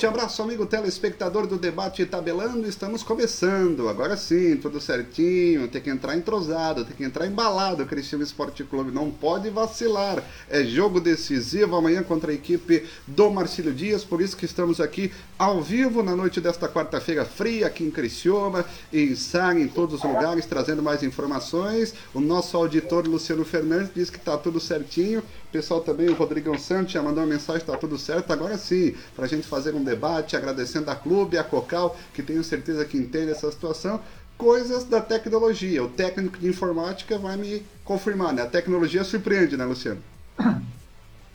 Forte abraço, amigo telespectador do Debate Tabelando. Estamos começando, agora sim, tudo certinho. Tem que entrar entrosado, tem que entrar embalado. Criciúma Esporte Clube não pode vacilar. É jogo decisivo amanhã contra a equipe do Marcílio Dias. Por isso que estamos aqui ao vivo na noite desta quarta-feira fria aqui em Criciúma, em Saga, em todos os lugares, trazendo mais informações. O nosso auditor Luciano Fernandes diz que está tudo certinho. O pessoal também, o Rodrigão Santos, já mandou uma mensagem, está tudo certo. Agora sim, para a gente fazer um debate, agradecendo a Clube, a Cocal, que tenho certeza que entende essa situação. Coisas da tecnologia, o técnico de informática vai me confirmar, né? A tecnologia surpreende, né, Luciano?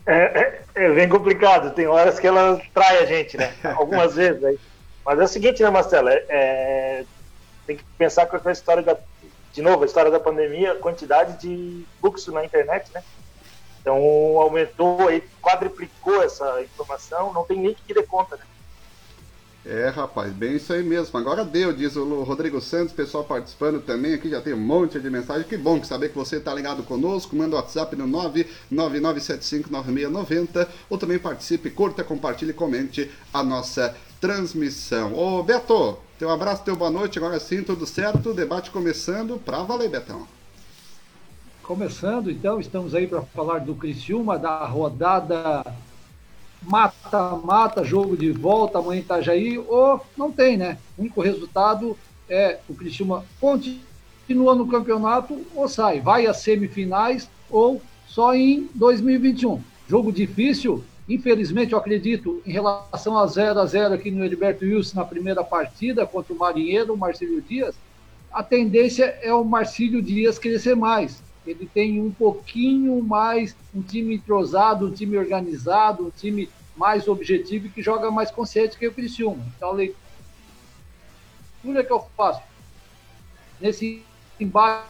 É bem complicado, tem horas que ela trai a gente, né? Algumas vezes. Né? Mas é o seguinte, né, Marcelo? Tem que pensar com a história da... De novo, a história da pandemia, a quantidade de fluxo na internet, né? Então aumentou aí, quadriplicou essa informação, não tem nem que dê conta, né? É, rapaz, bem isso aí mesmo. Agora deu, diz o Rodrigo Santos, pessoal participando também aqui, já tem um monte de mensagem. Que bom que saber que você está ligado conosco. Manda o WhatsApp no 999759690 ou também participe, curta, compartilhe, comente a nossa transmissão. Ô, Beto, teu abraço, teu boa noite. Agora sim, tudo certo. O debate começando pra valer, Betão. Começando, então, estamos aí para falar do Criciúma, da rodada mata-mata, jogo de volta, amanhã em Itajaí, ou não tem, né? O único resultado é o Criciúma continua no campeonato ou sai, vai às semifinais ou só em 2021. Jogo difícil, infelizmente, eu acredito, em relação a 0x0 aqui no Heriberto Wilson na primeira partida contra o Marinheiro, o Marcílio Dias, a tendência é o Marcílio Dias crescer mais. Ele tem um pouquinho mais, um time entrosado, um time organizado, um time mais objetivo e que joga mais consciente que o Criciúma. Então, a leitura que eu faço nesse embate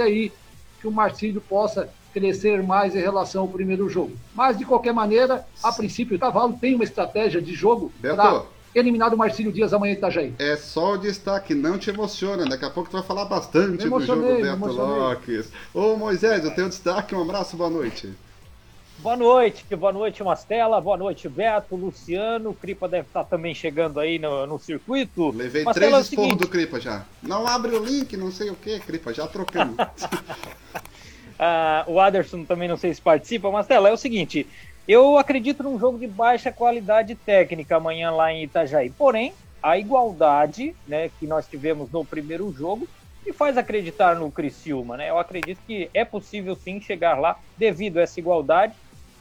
aí, que o Marcílio possa crescer mais em relação ao primeiro jogo. Mas, de qualquer maneira, a princípio, o Cavallo tem uma estratégia de jogo para... eliminado o Marcílio Dias amanhã em Itajaí. É só o destaque, não te emociona. Daqui a pouco tu vai falar bastante do jogo, Beto Lopes. Ô Moisés, o teu destaque, um abraço, boa noite. Boa noite, Mastela, boa noite, Beto, Luciano. O Cripa deve estar também chegando aí no circuito. Levei Mastela, 3 esporros do Cripa já. Não abre o link, não sei o que, Cripa, já trocamos. O Aderson também não sei se participa, Mastela, é o seguinte... Eu acredito num jogo de baixa qualidade técnica amanhã lá em Itajaí. Porém, a igualdade, né, que nós tivemos no primeiro jogo me faz acreditar no Criciúma, né? Eu acredito que é possível sim chegar lá devido a essa igualdade,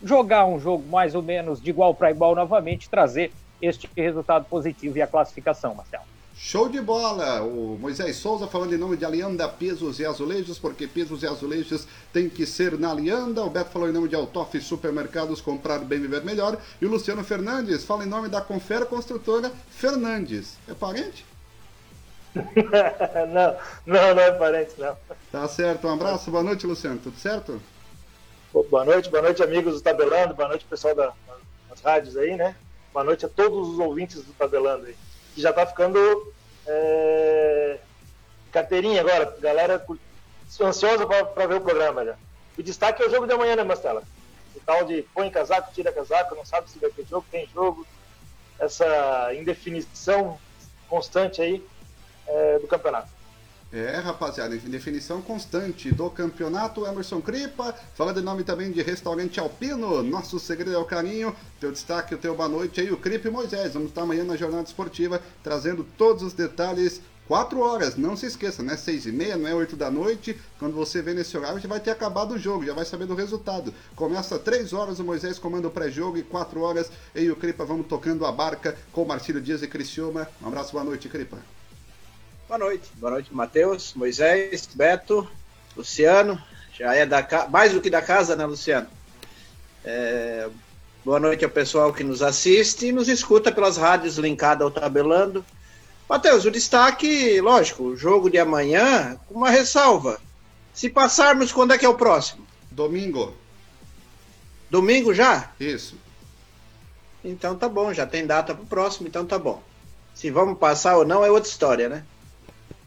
jogar um jogo mais ou menos de igual para igual novamente, trazer este resultado positivo e a classificação, Marcelo. Show de bola! O Moisés Souza falando em nome de Alianda Pisos e Azulejos, porque pisos e azulejos tem que ser na Alianda. O Beto falou em nome de Altoff, Supermercados Comprar Bem Viver Melhor. E o Luciano Fernandes fala em nome da Confera Construtora Fernandes. É parente? Não é parente, não. Tá certo, um abraço, boa noite, Luciano. Tudo certo? Boa noite, amigos do Tabelando, boa noite, pessoal das rádios aí, né? Boa noite a todos os ouvintes do Tabelando aí. Que já tá ficando carteirinha agora, galera ansiosa para ver o programa já. O destaque é o jogo de amanhã, né, Marcela? O tal de põe casaco, tira casaco, não sabe se vai ter jogo, tem jogo. Essa indefinição constante aí do campeonato. É, rapaziada, definição constante do campeonato. Emerson Cripa, falando em nome também de Restaurante Alpino, nosso segredo é o carinho. Teu destaque, o teu boa noite aí, o Cripa e Moisés. Vamos estar amanhã na Jornada Esportiva, trazendo todos os detalhes. 4 horas, não se esqueça, né? 6h30, não é 8 da noite. Quando você vê nesse horário, já vai ter acabado o jogo, já vai saber do resultado. Começa 3 horas, o Moisés comanda o pré-jogo e 4 horas, eu e o Cripa vamos tocando a barca com Marcílio Dias e Criciúma. Um abraço, boa noite, Cripa. Boa noite, Matheus, Moisés, Beto, Luciano, já é mais do que da casa, né, Luciano? Boa noite ao pessoal que nos assiste e nos escuta pelas rádios linkadas ao Tabelando. Matheus, o destaque, lógico, o jogo de amanhã, com uma ressalva. Se passarmos, quando é que é o próximo? Domingo. Domingo já? Isso. Então tá bom, já tem data pro próximo, então tá bom. Se vamos passar ou não é outra história, né?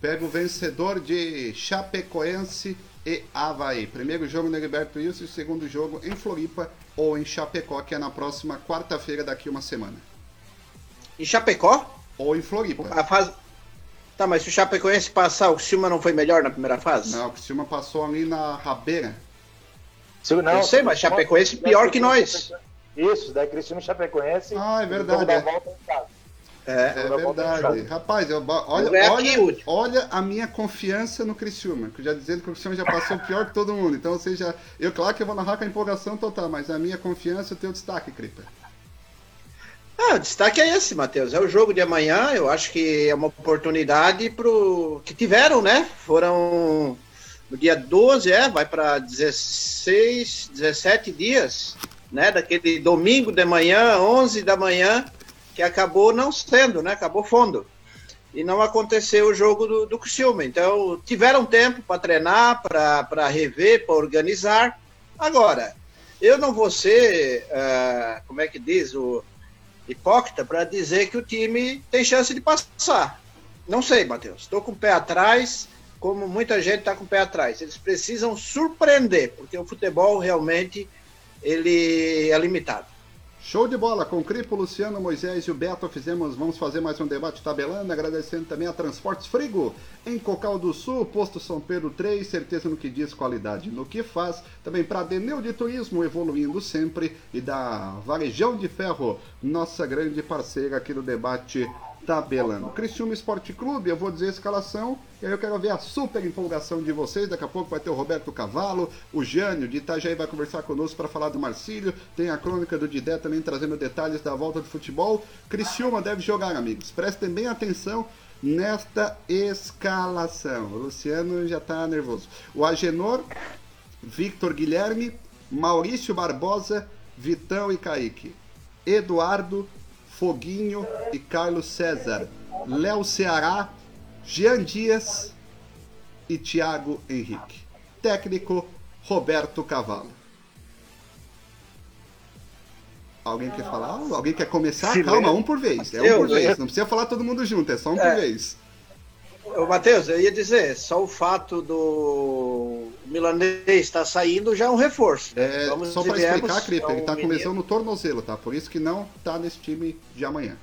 Pega o vencedor de Chapecoense e Avaí. Primeiro jogo no Heriberto Wilson e segundo jogo em Floripa ou em Chapecó, que é na próxima quarta-feira, daqui uma semana. Em Chapecó? Ou em Floripa. A fase... Tá, mas se o Chapecoense passar, o Criciúma não foi melhor na primeira fase? Não, o Criciúma passou ali na rabeira. Não, eu sei, mas Chapecoense pior que nós. Isso, daí Criciúma e Chapecoense. Ah, é verdade. Então, volta em casa. É verdade. Rapaz, olha a minha confiança no Criciúma, que eu já dizendo que o Criciúma já passou pior que todo mundo. Então, ou seja, eu claro que eu vou narrar com a empolgação total, mas a minha confiança, eu tenho destaque, Cripa. Ah, o destaque é esse, Matheus. É o jogo de amanhã, eu acho que é uma oportunidade pro que tiveram, né? Foram no dia 12, vai para 16, 17 dias, né? Daquele domingo de manhã, 11 da manhã, que acabou não sendo, né? Acabou fundo. E não aconteceu o jogo do Criciúma. Então, tiveram tempo para treinar, para rever, para organizar. Agora, eu não vou ser, como é que diz, o hipócrita para dizer que o time tem chance de passar. Não sei, Matheus. Estou com o pé atrás, como muita gente está com o pé atrás. Eles precisam surpreender, porque o futebol realmente ele é limitado. Show de bola. Com o Cripo, Luciano, Moisés e o Beto vamos fazer mais um debate tabelando, agradecendo também a Transportes Frigo, em Cocal do Sul, Posto São Pedro 3, certeza no que diz, qualidade no que faz, também para Adeneu de Turismo, evoluindo sempre, e da Varejão de Ferro, nossa grande parceira aqui no debate tabelando. Criciúma Esporte Clube, eu vou dizer a escalação, e aí eu quero ver a super empolgação de vocês. Daqui a pouco vai ter o Roberto Cavallo, o Jânio de Itajaí vai conversar conosco para falar do Marcílio, tem a crônica do Didé também trazendo detalhes da volta do futebol. Criciúma deve jogar, amigos, prestem bem atenção nesta escalação. O Luciano já está nervoso. O Agenor, Victor Guilherme, Maurício Barbosa, Vitão e Kaique, Eduardo, Foguinho e Carlos César, Léo Ceará, Jean Dias e Tiago Henrique. Técnico, Roberto Cavallo. Alguém quer falar? Alguém quer começar? Calma, um por vez. É um por vez. Não precisa falar todo mundo junto, é só um por vez. Matheus, eu ia dizer, só o fato do Milanês estar saindo já é um reforço. Né? Só para explicar, Cripa, ele está começando no tornozelo, tá? Por isso que não está nesse time de amanhã.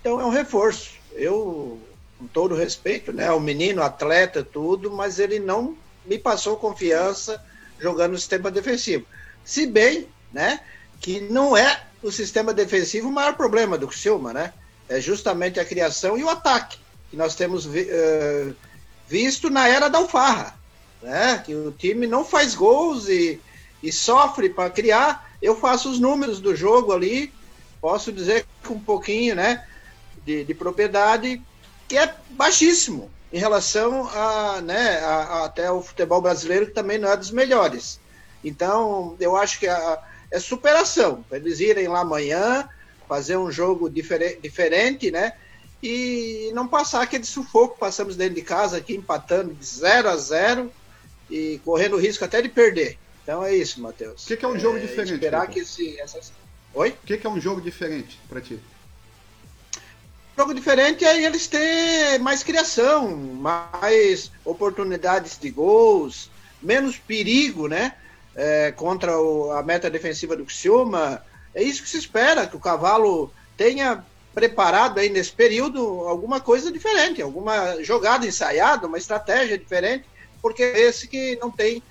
Então é um reforço. Eu, com todo respeito, né? O menino, atleta, tudo, mas ele não me passou confiança jogando no sistema defensivo. Se bem, né, que não é o sistema defensivo o maior problema do Criciúma, né? É justamente a criação e o ataque, que nós temos visto na era da Dalfarra, né? Que o time não faz gols e sofre para criar. Eu faço os números do jogo ali, posso dizer com um pouquinho, né, de propriedade, que é baixíssimo em relação a, né, até o futebol brasileiro, que também não é dos melhores. Então, eu acho que é superação, para eles irem lá amanhã, fazer um jogo diferente, né? E não passar aquele sufoco, passamos dentro de casa aqui, empatando de 0-0 e correndo o risco até de perder. Então é isso, Matheus. O que é um jogo diferente? Esperar que Oi? O que é um jogo diferente para ti? Um jogo diferente é eles terem mais criação, mais oportunidades de gols, menos perigo, né? Contra a meta defensiva do Criciúma. É isso que se espera, que o Cavallo tenha preparado aí nesse período alguma coisa diferente, alguma jogada ensaiada, uma estratégia diferente, porque esse que não tem,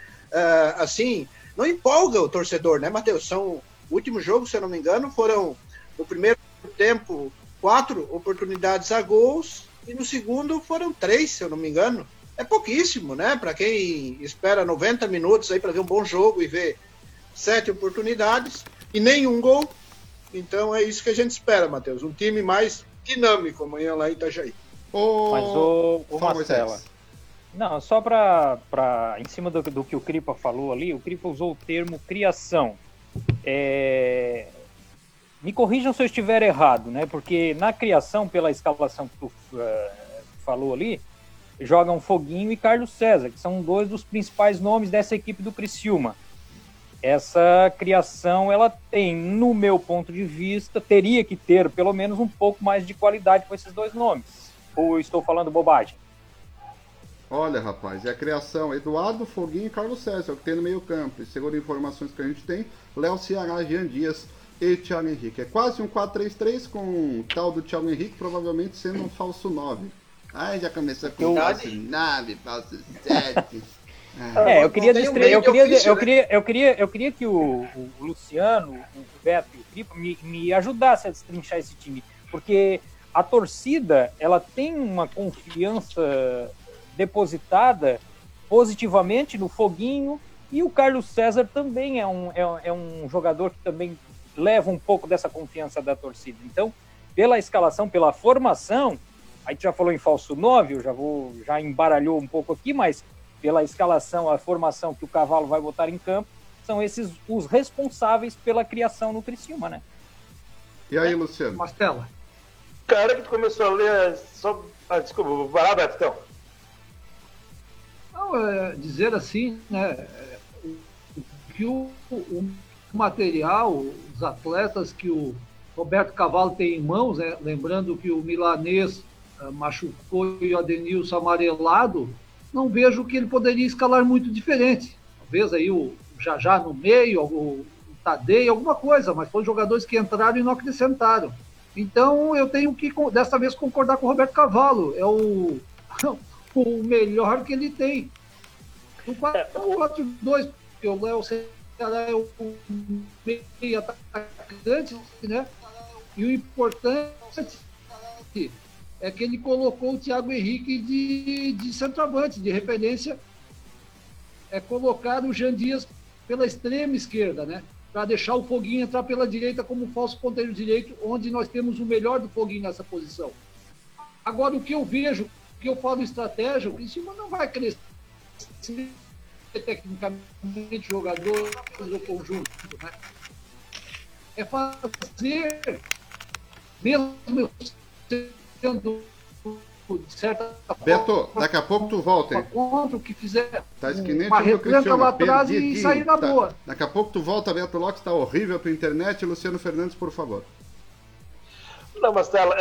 não empolga o torcedor, né, Matheus? O último jogo, se eu não me engano, foram no primeiro tempo 4 oportunidades a gols e no segundo foram 3, se eu não me engano. É pouquíssimo, né, para quem espera 90 minutos aí para ver um bom jogo e ver 7 oportunidades e nenhum gol. Então é isso que a gente espera, Matheus. Um time mais dinâmico amanhã lá em Itajaí. Mas o Marcelo, não, só para em cima do que o Cripa falou ali, o Cripa usou o termo criação. Me corrijam se eu estiver errado, né? Porque na criação, pela escalação que tu falou ali, jogam Foguinho e Carlos César, que são dois dos principais nomes dessa equipe do Criciúma. Essa criação, ela tem, no meu ponto de vista, teria que ter pelo menos um pouco mais de qualidade com esses dois nomes. Ou eu estou falando bobagem? Olha, rapaz, é a criação. Eduardo, Foguinho e Carlos César, é o que tem no meio campo. E segundo informações que a gente tem, Léo Ceará, Jean Dias, e Tiago Henrique. É quase um 4-3-3 com o tal do Tiago Henrique provavelmente sendo um falso 9. Ai, já começou com falso 9, falso 7. É, eu queria que o Luciano, o Beto e o Cripa me ajudassem a destrinchar esse time, porque a torcida, ela tem uma confiança depositada positivamente no Foguinho, e o Carlos César também é um jogador que também leva um pouco dessa confiança da torcida. Então, pela escalação, pela formação, a gente já falou em falso 9, já embaralhou um pouco aqui, mas pela escalação, a formação que o Cavallo vai botar em campo, são esses os responsáveis pela criação no Criciúma, né? E aí, Luciano? Mastella. Cara, que tu começou a ler só... Ah, desculpa, vai lá, Beto, então. Não, dizer assim, né, que o material, os atletas que o Roberto Cavallo tem em mãos, né, lembrando que o Milanês machucou e o Adenilson amarelado, não vejo que ele poderia escalar muito diferente. Talvez aí o Jajá no meio, o Tadei, alguma coisa, mas foram jogadores que entraram e não acrescentaram. Então eu tenho que, dessa vez, concordar com o Roberto Cavallo. É o melhor que ele tem. O 4-4-2, porque o Léo Ceará é o meio atacante, né? E o importante é que ele colocou o Tiago Henrique de centroavante, de referência, é colocar o Jean Dias pela extrema esquerda, né? Para deixar o Foguinho entrar pela direita como falso ponteiro direito, onde nós temos o melhor do Foguinho nessa posição. Agora, o que eu vejo, o que eu falo estratégia, o Criciúma não vai crescer tecnicamente jogador do conjunto, né? É fazer, mesmo sendo de certa Beto, forma, daqui a pouco tu volta, hein? Contra o que fizer, tá uma retranca lá atrás e sair na boa. Daqui a pouco tu volta, Beto Lopes, tá horrível pra internet. Luciano Fernandes, por favor. Não, Marcelo,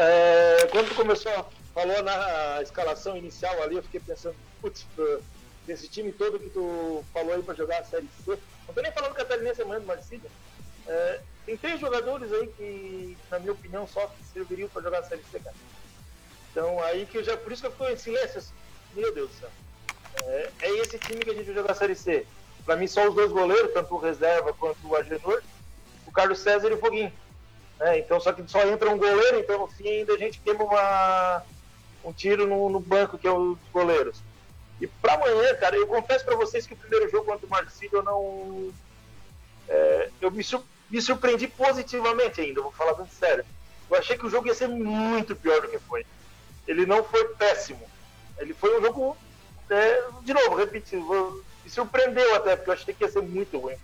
quando tu começou, falou na escalação inicial ali, eu fiquei pensando, putz, desse time todo que tu falou aí pra jogar a Série C, não tô nem falando do Catarinense amanhã do Marcílio, tem 3 jogadores aí que, na minha opinião, só serviriam pra jogar a Série C, cara. Então, aí que eu já, por isso que eu estou em silêncio, assim, meu Deus do céu. É esse time que a gente vai jogar a Série C. Para mim, só os 2 goleiros, tanto o reserva quanto o Agenor, o Carlos César e o Foguinho. Então, só que só entra um goleiro, então no fim ainda a gente queima um tiro no banco, que é o dos goleiros. E para amanhã, cara, eu confesso para vocês que o primeiro jogo contra o Marcílio, eu me surpreendi positivamente ainda, vou falar bem sério. Eu achei que o jogo ia ser muito pior do que foi. Ele não foi péssimo. Ele foi um jogo, de novo, repetido. Me surpreendeu até, porque eu achei que ia ser muito ruim.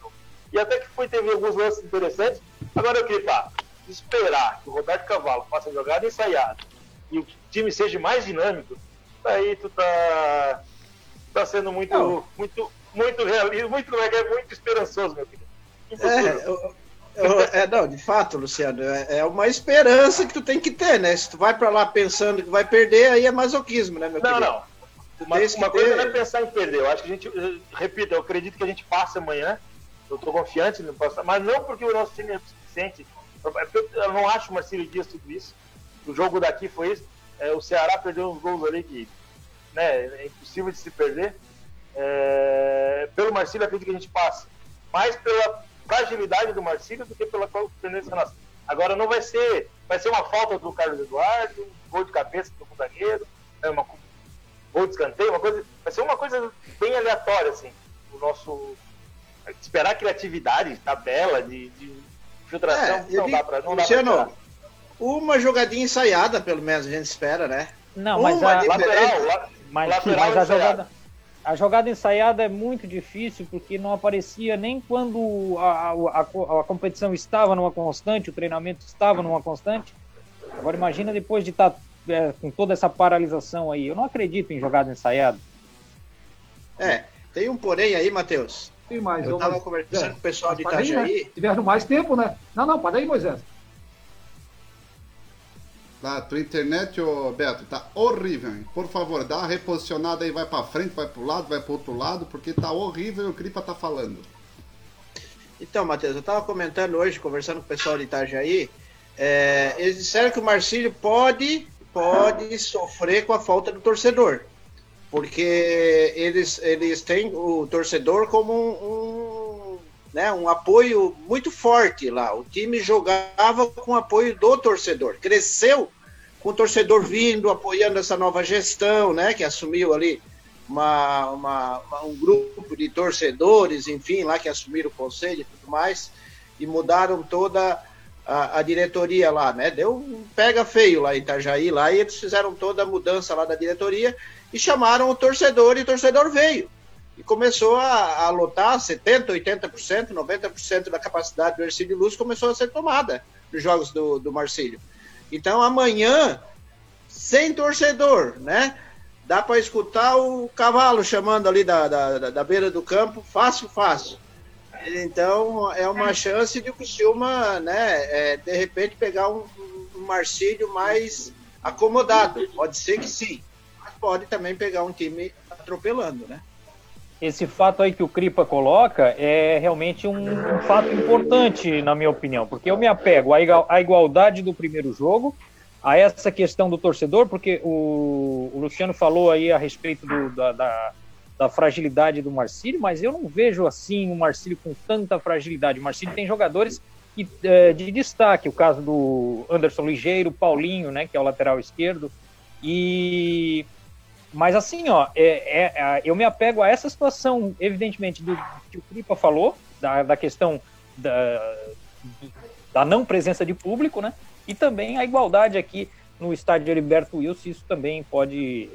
E até que teve alguns lances interessantes. Agora eu queria esperar que o Roberto Cavallo faça a jogada ensaiada e o time seja mais dinâmico. Daí tu tá sendo muito realista, muito esperançoso, meu querido. Não, de fato, Luciano, é uma esperança que tu tem que ter, né? Se tu vai pra lá pensando que vai perder, aí é masoquismo, né, meu querido? Não. Uma coisa não é pensar em perder. Eu acho que a gente, eu acredito que a gente passa amanhã. Eu tô confiante, não passa, mas não porque o nosso time é suficiente. Eu não acho o Marcílio Dias tudo isso. O jogo daqui foi isso. O Ceará perdeu uns gols ali que, né, é impossível de se perder. Pelo Marcílio, acredito que a gente passa. Mas pela fragilidade do Marcílio do que pela tendência nossa. Agora não vai ser uma falta do Carlos Eduardo, um gol de cabeça do zagueiro, um gol de escanteio, vai ser uma coisa bem aleatória, assim, o nosso esperar criatividade, tabela, de filtração, não dá pra uma jogadinha ensaiada, pelo menos a gente espera, né? Não, mas lateral a jogada. A jogada ensaiada é muito difícil, porque não aparecia nem quando a competição estava numa constante, o treinamento estava numa constante. Agora imagina depois de estar com toda essa paralisação aí. Eu não acredito em jogada ensaiada. Tem um porém aí, Matheus. Tem mais. Eu estava conversando com o pessoal de Itajaí. Né? Tiveram mais tempo, né? Não, para aí, Moisés. Tá, tua internet, ô Beto, tá horrível, hein? Por favor, dá uma reposicionada aí, vai pra frente, vai pro lado, vai pro outro lado, porque tá horrível e o Cripa tá falando. Então, Matheus, eu estava comentando hoje, conversando com o pessoal de Itajaí, eles disseram que o Marcílio pode sofrer com a falta do torcedor, porque eles têm o torcedor como um apoio muito forte lá. O time jogava com o apoio do torcedor, cresceu com o torcedor vindo, apoiando essa nova gestão, né, que assumiu ali um grupo de torcedores, enfim, lá que assumiram o conselho e tudo mais, e mudaram toda a diretoria lá, né, deu um pega feio lá em Itajaí, lá, e eles fizeram toda a mudança lá da diretoria e chamaram o torcedor, e o torcedor veio, e começou a lotar 70%, 80%, 90% da capacidade do Hercílio Luz começou a ser tomada nos jogos do Marcílio. Então, amanhã, sem torcedor, né? Dá para escutar o Cavallo chamando ali da beira do campo, fácil, fácil. Então, é uma chance de o Criciúma, né, de repente, pegar um Marcílio mais acomodado. Pode ser que sim, mas pode também pegar um time atropelando, né? Esse fato aí que o Cripa coloca é realmente um fato importante, na minha opinião, porque eu me apego à igualdade do primeiro jogo, a essa questão do torcedor, porque o Luciano falou aí a respeito da fragilidade do Marcílio, mas eu não vejo assim o Marcílio com tanta fragilidade. O Marcílio tem jogadores de destaque, o caso do Anderson Ligeiro, Paulinho, né, que é o lateral esquerdo, e... Mas assim, ó, eu me apego a essa situação, evidentemente, do que o Cripa falou, da questão da não presença de público, né? E também a igualdade aqui no estádio Heriberto Wilson, isso também pode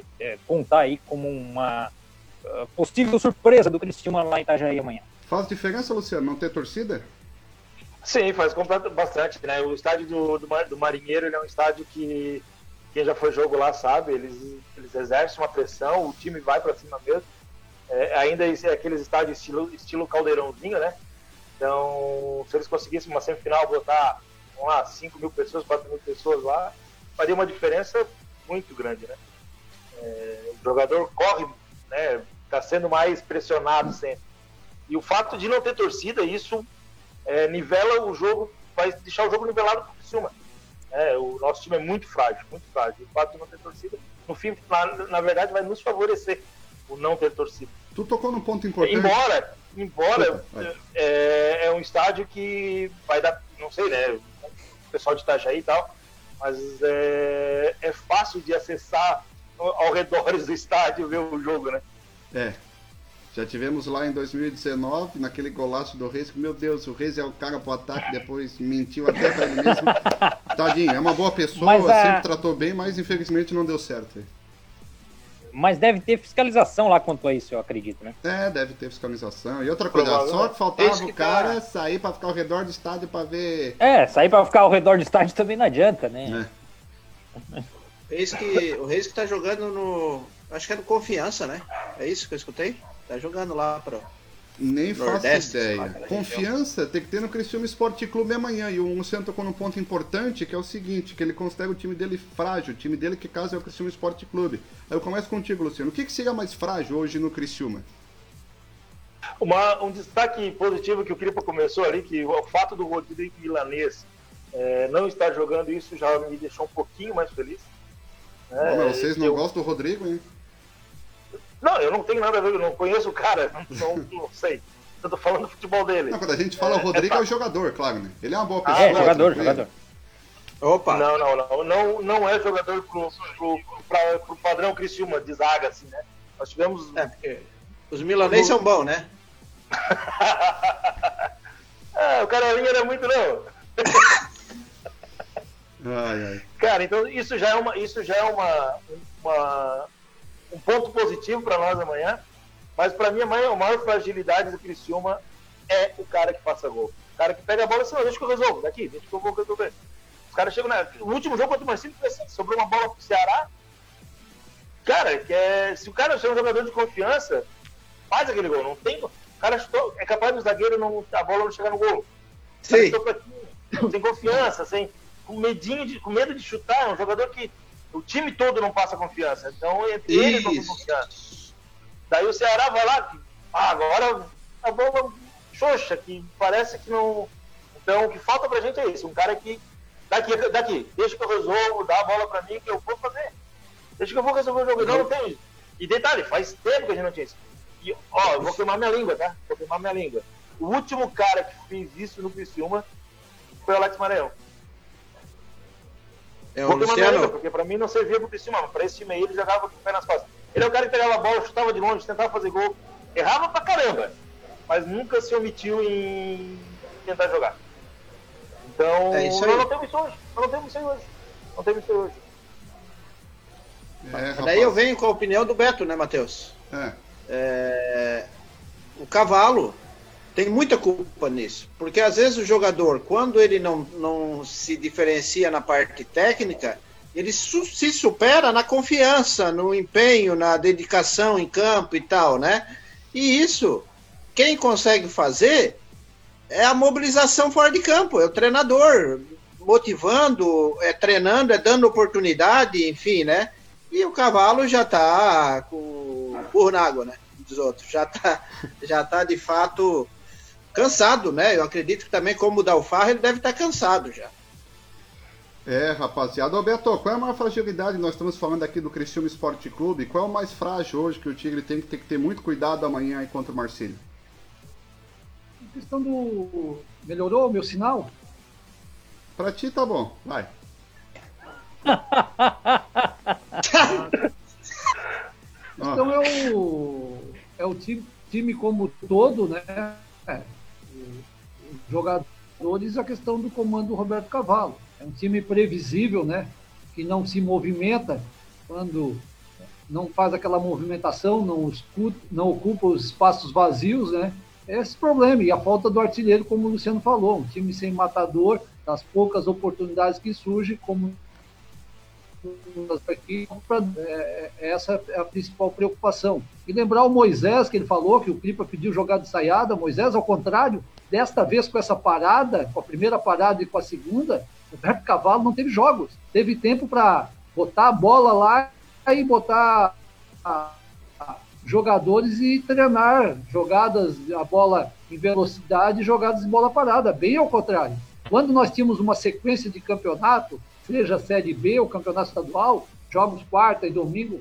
contar aí como uma possível surpresa do Criciúma lá em Itajaí amanhã. Faz diferença, Luciano, não ter torcida? Sim, faz bastante, né? O estádio do Marinheiro, ele é um estádio que... Quem já foi jogo lá sabe, eles exercem uma pressão, o time vai para cima mesmo. Ainda é aqueles estádios estilo caldeirãozinho, né? Então, se eles conseguissem uma semifinal, botar, vamos lá, 5 mil pessoas, 4 mil pessoas lá, faria uma diferença muito grande, né? O jogador corre, né? Tá sendo mais pressionado sempre. E o fato de não ter torcida, isso nivela o jogo, vai deixar o jogo nivelado por cima. O nosso time é muito frágil, muito frágil. O fato de não ter torcida, no fim, na verdade, vai nos favorecer o não ter torcida. Tu tocou num ponto importante. Embora é um estádio que vai dar, não sei, né, o pessoal de Itajaí e tal, mas é fácil de acessar ao redor do estádio ver o jogo, né? Já tivemos lá em 2019, naquele golaço do Reis, que, meu Deus, o Reis é o cara pro ataque, depois mentiu até pra ele mesmo. Tadinho, é uma boa pessoa, sempre tratou bem, mas infelizmente não deu certo. Mas deve ter fiscalização lá quanto a isso, eu acredito, né? Deve ter fiscalização. E outra coisa, só que faltava o cara sair pra ficar ao redor do estádio pra ver... Sair pra ficar ao redor do estádio também não adianta, né? O Reis que tá jogando no... Acho que é no Confiança, né? É isso que eu escutei? Tá jogando lá pro... Nem Nordeste, faço ideia. Confiança tem que ter no Criciúma Esporte Clube amanhã. E o Luciano tocou num ponto importante, que é o seguinte, que ele considera o time dele frágil. O time dele, que caso, é o Criciúma Esporte Clube. Aí eu começo contigo, Luciano. O que seria mais frágil hoje no Criciúma? Um destaque positivo que o Cripa começou ali, que o fato do Rodrigo Milanês não estar jogando, isso já me deixou um pouquinho mais feliz. Vocês não gostam do Rodrigo, hein? Não, eu não tenho nada a ver, eu não conheço o cara, não sei. Eu tô falando do futebol dele. Não, quando a gente fala o Rodrigo é o jogador, claro, né? Ele é uma boa pessoa. Jogador. Opa! Não é jogador pro padrão Criciúma, de zaga, assim, né? Nós tivemos... os milanês são bons, né? O Carolinho era muito, não. Ai. Cara, então isso já é um ponto positivo para nós amanhã, mas para mim a maior fragilidade do Criciúma é o cara que faça gol. O cara que pega a bola e assim, deixa que eu resolvo, daqui, deixa que eu vou resolver. Os caras chegam no último jogo contra o Marcílio, sobrou uma bola pro Ceará. Cara, se o cara é um jogador de confiança, faz aquele gol, não tem... O cara chutou, é capaz do zagueiro a bola não chegar no gol. Sim. Sem confiança, com medo de chutar, é um jogador que o time todo não passa confiança, então eles não passam confiança. Daí o Ceará vai lá, agora a bola xoxa, que parece que não... Então, o que falta pra gente é isso, um cara que... Daqui, deixa que eu resolvo, dá a bola pra mim que eu vou fazer. Deixa que eu vou resolver o jogo. Não, não tem isso. E detalhe, faz tempo que a gente não tinha isso. E, ó, eu vou queimar minha língua, tá? Vou queimar minha língua. O último cara que fez isso no Criciúma foi o Alex Maranhão. É o Luciano? Porque pra mim não servia pro Criciúma, mas pra esse time aí ele jogava com o pé nas costas. Ele é o cara que pegava a bola, chutava de longe, tentava fazer gol, errava pra caramba, mas nunca se omitiu em tentar jogar. Então, é isso aí. Não temos isso hoje. É, daí eu venho com a opinião do Beto, né, Matheus? O Cavallo tem muita culpa nisso, porque às vezes o jogador, quando ele não se diferencia na parte técnica, ele se supera na confiança, no empenho, na dedicação em campo e tal, né? E isso, quem consegue fazer é a mobilização fora de campo, é o treinador motivando, treinando, dando oportunidade, enfim, né? E o Cavallo já tá com burro na água, né? Dos outros. Já tá de fato cansado, né? Eu acredito que também, como o Dalfarra, ele deve estar cansado já. É, rapaziada. Alberto, qual é a maior fragilidade? Nós estamos falando aqui do Criciúma Esporte Clube. Qual é o mais frágil hoje que o Tigre tem que ter muito cuidado amanhã aí contra o Marcílio? A questão do... Melhorou o meu sinal? Pra ti tá bom. Vai. Então é o time como um todo, né? Os jogadores, a questão do comando do Roberto Cavallo. É um time previsível, né? Que não se movimenta quando não faz aquela movimentação, não ocupa os espaços vazios, né? Esse problema. E a falta do artilheiro, como o Luciano falou, um time sem matador, das poucas oportunidades que surgem, como essa é a principal preocupação. E lembrar o Moisés, que ele falou que o Clipa pediu jogar de saiada. Moisés, ao contrário, desta vez com essa parada, com a primeira parada e com a segunda, o Roberto Cavallo não teve jogos, teve tempo para botar a bola lá e botar jogadores e treinar jogadas, a bola em velocidade, jogadas de bola parada. Bem ao contrário, quando nós tínhamos uma sequência de campeonato, seja a Série B ou campeonato estadual, jogos quarta e domingo,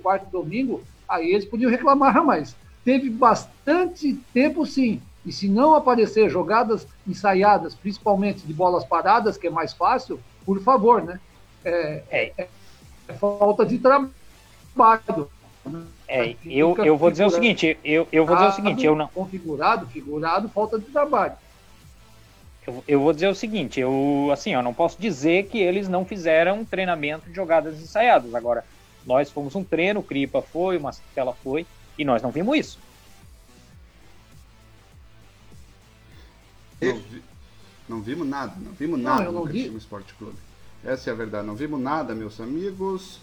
aí eles podiam reclamar, mas teve bastante tempo sim. E se não aparecer jogadas ensaiadas, principalmente de bolas paradas, que é mais fácil, por favor, né? É falta de trabalho. Eu vou dizer o seguinte, eu não... Configurado, falta de trabalho. Eu vou dizer o seguinte, eu não posso dizer que eles não fizeram treinamento de jogadas ensaiadas. Agora, nós fomos um treino, o Cripa foi, o Marcela foi, e nós não vimos isso. Não vimos nada não, no Criciúma Esporte Clube. Essa é a verdade, não vimos nada, meus amigos.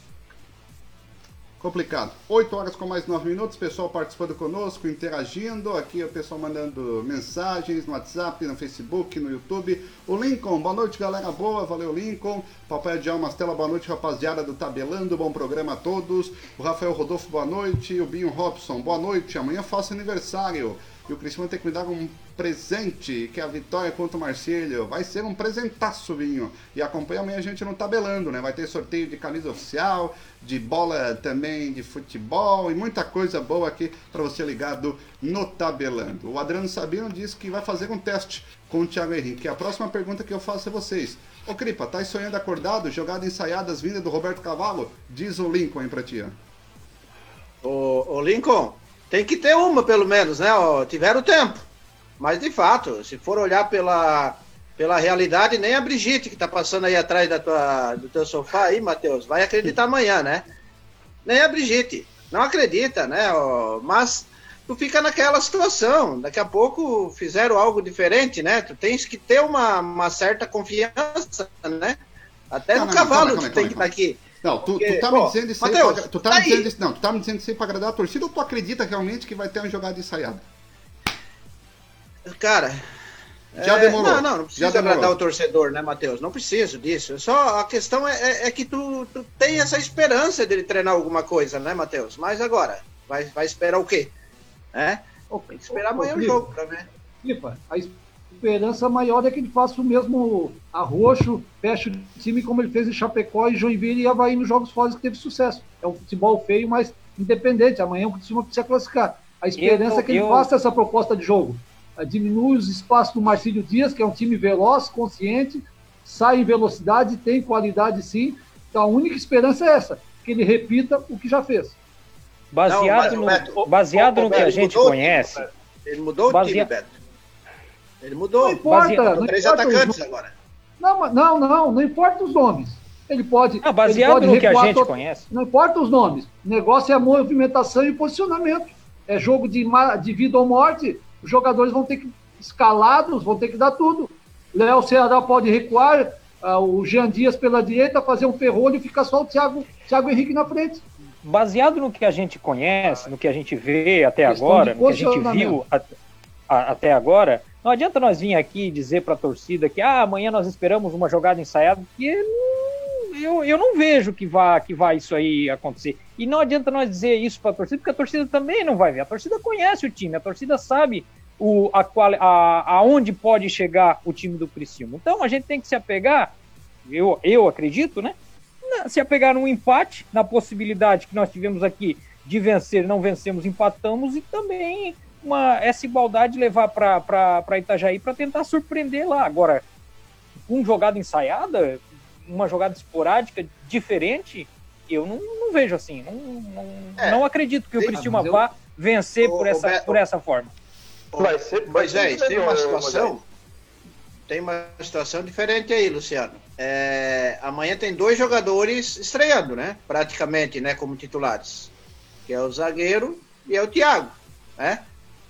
Complicado. 8:09, pessoal participando conosco, interagindo, aqui o pessoal mandando mensagens no WhatsApp, no Facebook, no YouTube. O Lincoln, boa noite galera, boa, valeu Lincoln. Papai de Almastela, boa noite rapaziada do Tabelando, bom programa a todos. O Rafael Rodolfo, boa noite. O Binho Robson, boa noite, amanhã faço aniversário. E o Criciúma tem que me dar um presente, que é a vitória contra o Marcílio. Vai ser um presentaço, Vinho. E acompanha amanhã a gente no Tabelando, né? Vai ter sorteio de camisa oficial, de bola também, de futebol e muita coisa boa aqui para você ligado no Tabelando. O Adriano Sabino disse que vai fazer um teste com o Tiago Henrique. A próxima pergunta que eu faço a vocês. Ô, Cripa, tá sonhando acordado? Jogada ensaiadas vinda do Roberto Cavallo? Diz o Lincoln pra ti. Ô, Lincoln... Tem que ter uma, pelo menos, né? Tiveram tempo. Mas, de fato, se for olhar pela realidade, nem a Brigitte, que tá passando aí atrás do teu sofá aí, Matheus, vai acreditar amanhã, né? Nem a Brigitte. Não acredita, né? Mas tu fica naquela situação. Daqui a pouco fizeram algo diferente, né? Tu tens que ter uma certa confiança, né? Até no Cavallo tu tem que estar aqui. Não, tu tá me dizendo isso aí pra agradar a torcida ou tu acredita realmente que vai ter uma jogada ensaiada? Cara... Já demorou. Não precisa agradar o torcedor, né, Matheus? Não preciso disso. Só a questão é que tu tem essa esperança dele treinar alguma coisa, né, Matheus? Mas agora, vai esperar o quê? Tem que esperar amanhã o jogo pra ver. FIFA, a esperança maior é que ele faça o mesmo arroxo, feche o time como ele fez em Chapecó e Joinville e Avaí nos jogos fora que teve sucesso. É um futebol feio, mas independente. Amanhã o Criciúma precisa classificar. A esperança é que ele faça essa proposta de jogo. Diminui os espaços do Marcílio Dias, que é um time veloz, consciente, sai em velocidade, tem qualidade sim. Então a única esperança é essa, que ele repita o que já fez. Baseado no que a gente conhece... Ele mudou o time, Beto. Ele mudou. Não importa. São três atacantes agora. Não importa os nomes. Ele pode... Ah, baseado no que a gente conhece. Não importa os nomes. O negócio é a movimentação e posicionamento. É jogo de vida ou morte. Os jogadores vão ter que escalados, vão ter que dar tudo. Léo Ceará pode recuar, o Jean Dias pela direita, fazer um ferrolho e ficar só o Tiago Henrique na frente. Baseado no que a gente conhece, no que a gente vê até agora, no que a gente viu até agora... Não adianta nós vir aqui dizer para a torcida que amanhã nós esperamos uma jogada ensaiada, porque eu não vejo que vá isso aí acontecer. E não adianta nós dizer isso para a torcida, porque a torcida também não vai ver. A torcida conhece o time, a torcida sabe aonde pode chegar o time do Criciúma. Então a gente tem que se apegar, eu acredito, né? Se apegar num empate, na possibilidade que nós tivemos aqui de vencer, não vencemos, empatamos, e também... essa igualdade levar para Itajaí para tentar surpreender lá. Agora, uma jogada ensaiada, uma jogada esporádica, diferente, eu não vejo assim. Não acredito que o Criciúma vá vencer por essa forma. Moisés, tem uma situação diferente aí, Luciano. Amanhã tem dois jogadores estreando, né? Praticamente, né? Como titulares. Que é o zagueiro e é o Thiago, né?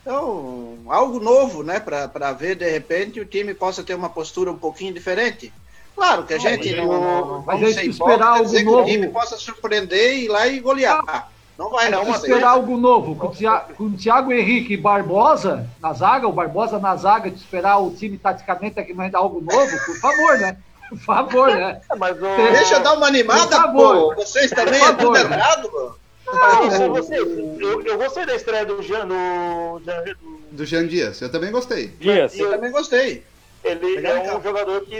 Então, algo novo, né, para ver, de repente, o time possa ter uma postura um pouquinho diferente. Claro que a gente não vai esperar algo dizer novo. Que o time possa surpreender e ir lá e golear. Não vai não. Vamos esperar algo novo. Com o Tiago Henrique e Barbosa na zaga, o Barbosa na zaga, de esperar o time taticamente aqui, mas algo novo, por favor, né? Por favor, né? Mas, deixa eu dar uma animada, por favor. Pô. Vocês também é tudo errado, mano. Eu gostei da estreia do Jean do Jean Dias, eu também gostei. Ele é um jogador que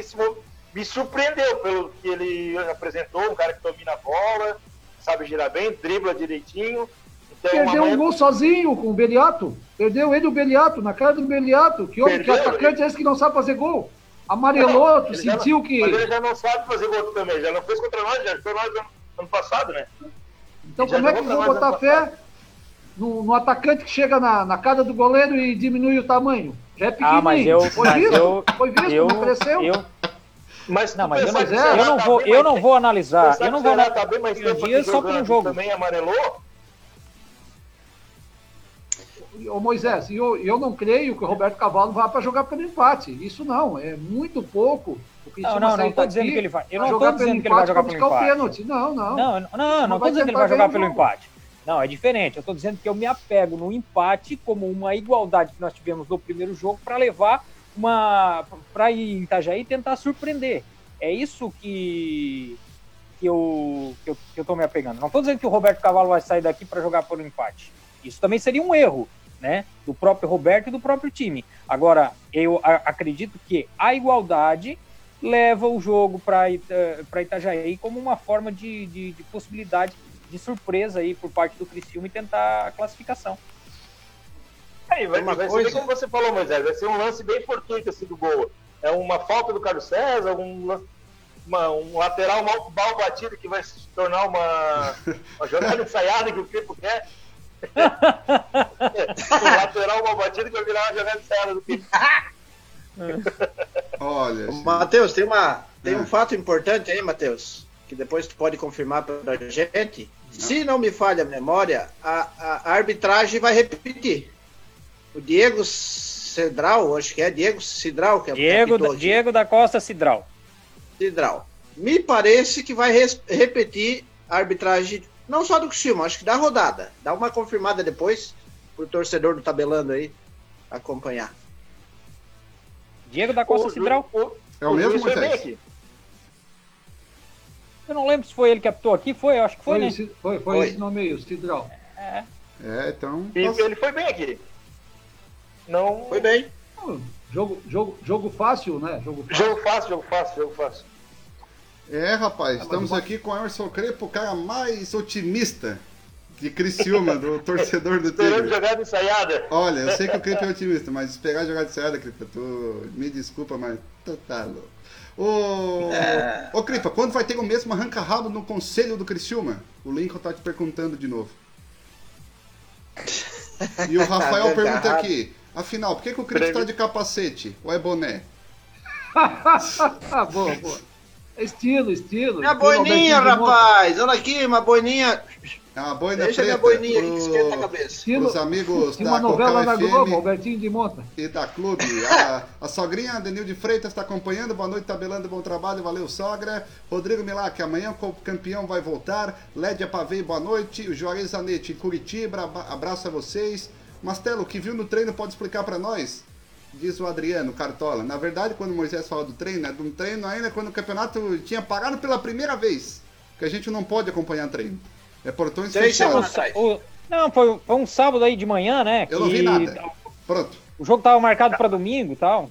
me surpreendeu pelo que ele apresentou, um cara que domina a bola, sabe girar bem, dribla direitinho. Então, perdeu um gol sozinho com o Beliato. Perdeu ele o Beliato, na cara do Beliato, que atacante é esse que não sabe fazer gol. Amarelou, sentiu que... Mas ele já não sabe fazer gol também, já não fez contra nós, já foi nós ano passado, né? Então como é que vão botar fé no atacante que chega na cara do goleiro e diminui o tamanho? Já é pequenininho. Foi visto, não cresceu. Eu não vou analisar. Eu não vou analisar bem, mas tem dias só para um jogo. Também amarelou? Ô Moisés, eu não creio que o Roberto Cavallo vá para jogar pelo empate. Isso não, é muito pouco. Não estou dizendo que ele vai. Eu não estou dizendo que ele vai jogar pelo empate. Não estou dizendo que ele vai jogar pelo empate. Não, é diferente. Eu estou dizendo que eu me apego no empate como uma igualdade que nós tivemos no primeiro jogo para levar para ir em Itajaí e tentar surpreender. É isso que eu estou me apegando. Não estou dizendo que o Roberto Cavallo vai sair daqui para jogar pelo empate. Isso também seria um erro, né, do próprio Roberto e do próprio time. Agora, eu acredito que a igualdade leva o jogo para Itajaí como uma forma de possibilidade de surpresa aí por parte do Criciúma e tentar a classificação. Vai ser como você falou, Moisés, vai ser um lance bem fortuito assim, do gol. É uma falta do Carlos César, um lateral mal batido que vai se tornar uma jogada ensaiada que o Cripo quer. O lateral, uma batida que vai virar uma jogada ensaiada do Cripo. Olha, Matheus, tem um fato importante aí, Matheus, que depois tu pode confirmar pra gente. Se não me falha a memória, a arbitragem vai repetir. O Diego Cidral, acho que é Diego Cidral, que é Diego da Costa Cidral. Me parece que vai repetir a arbitragem, não só do Criciúma, acho que da rodada. Dá uma confirmada depois pro torcedor do Tabelando aí acompanhar. Diego da Costa Cidral. É o mesmo aqui. Eu não lembro se foi ele que apitou aqui, eu acho que foi, né? Foi esse nome aí, o Cidral. Então... Ele foi bem aqui. Não... Foi bem. Jogo fácil, né? Jogo fácil. É, rapaz, estamos aqui com o Emerson Crepo, o cara mais otimista de Criciúma, do torcedor do Tigre. Esperando jogada ensaiada. Olha, eu sei que o Crepo é otimista, mas esperar jogada ensaiada, Crepo, tu me desculpa, mas tu tá louco. Ô Crepo, quando vai ter o mesmo arranca-rabo no conselho do Criciúma? O Lincoln tá te perguntando de novo. E o Rafael pergunta aqui, afinal, por que o Crepo tá de capacete? Ou é boné? boa. Estilo. Minha boininha, rapaz! Olha aqui, uma boininha. Ah, boina deixa preta. Minha boininha aqui que esquenta a cabeça. Os amigos da novela da Globo, Albertinho de Monta. E da Clube. a sogrinha, Denil de Freitas, está acompanhando. Boa noite, tabelando, bom trabalho. Valeu, sogra. Rodrigo Milac, amanhã o campeão vai voltar. Lédia Pavei, boa noite. O Juarez Zanetti, em Curitiba, abraço a vocês. Mastelo, o que viu no treino pode explicar para nós? Diz o Adriano Cartola. Na verdade, quando o Moisés fala do treino, é de um treino ainda quando o campeonato tinha parado pela primeira vez. Que a gente não pode acompanhar treino. É portões fechados. Não, foi um sábado aí de manhã, né? Eu não vi nada. Pronto. O jogo tava marcado para domingo e tal.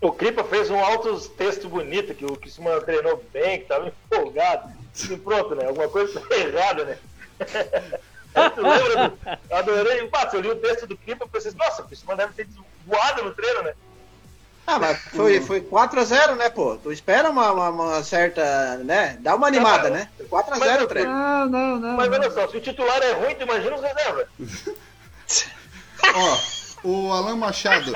O Cripa fez um alto texto bonito, que o Criciúma treinou bem, que tava empolgado. E pronto, né? Alguma coisa foi errada, né? Tu lembra? Adorei. Eu li o texto do Cripa e pensei, nossa, o Criciúma deve ter voado no treino, né? Ah, mas foi 4-0, né, pô? Tu espera uma certa, né? Dá uma animada, né? 4-0 o treino. Não. Mas olha só, se o titular é ruim, tu imagina os reservas. Ó, o Alan Machado.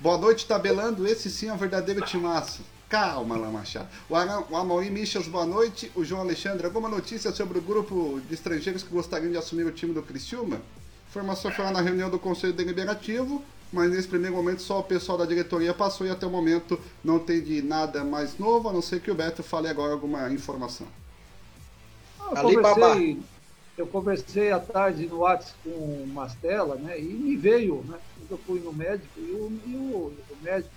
Boa noite, tabelando. Esse sim é um verdadeiro timaço. Calma, Alan Machado. O Amaury Michels, boa noite. O João Alexandre, alguma notícia sobre o grupo de estrangeiros que gostariam de assumir o time do Criciúma? Informação foi lá na reunião do Conselho Deliberativo, mas nesse primeiro momento só o pessoal da diretoria passou e até o momento não tem de nada mais novo, a não ser que o Beto fale agora alguma informação. Eu conversei à tarde no WhatsApp com o Mastella, né, e me veio, né, eu fui no médico e o médico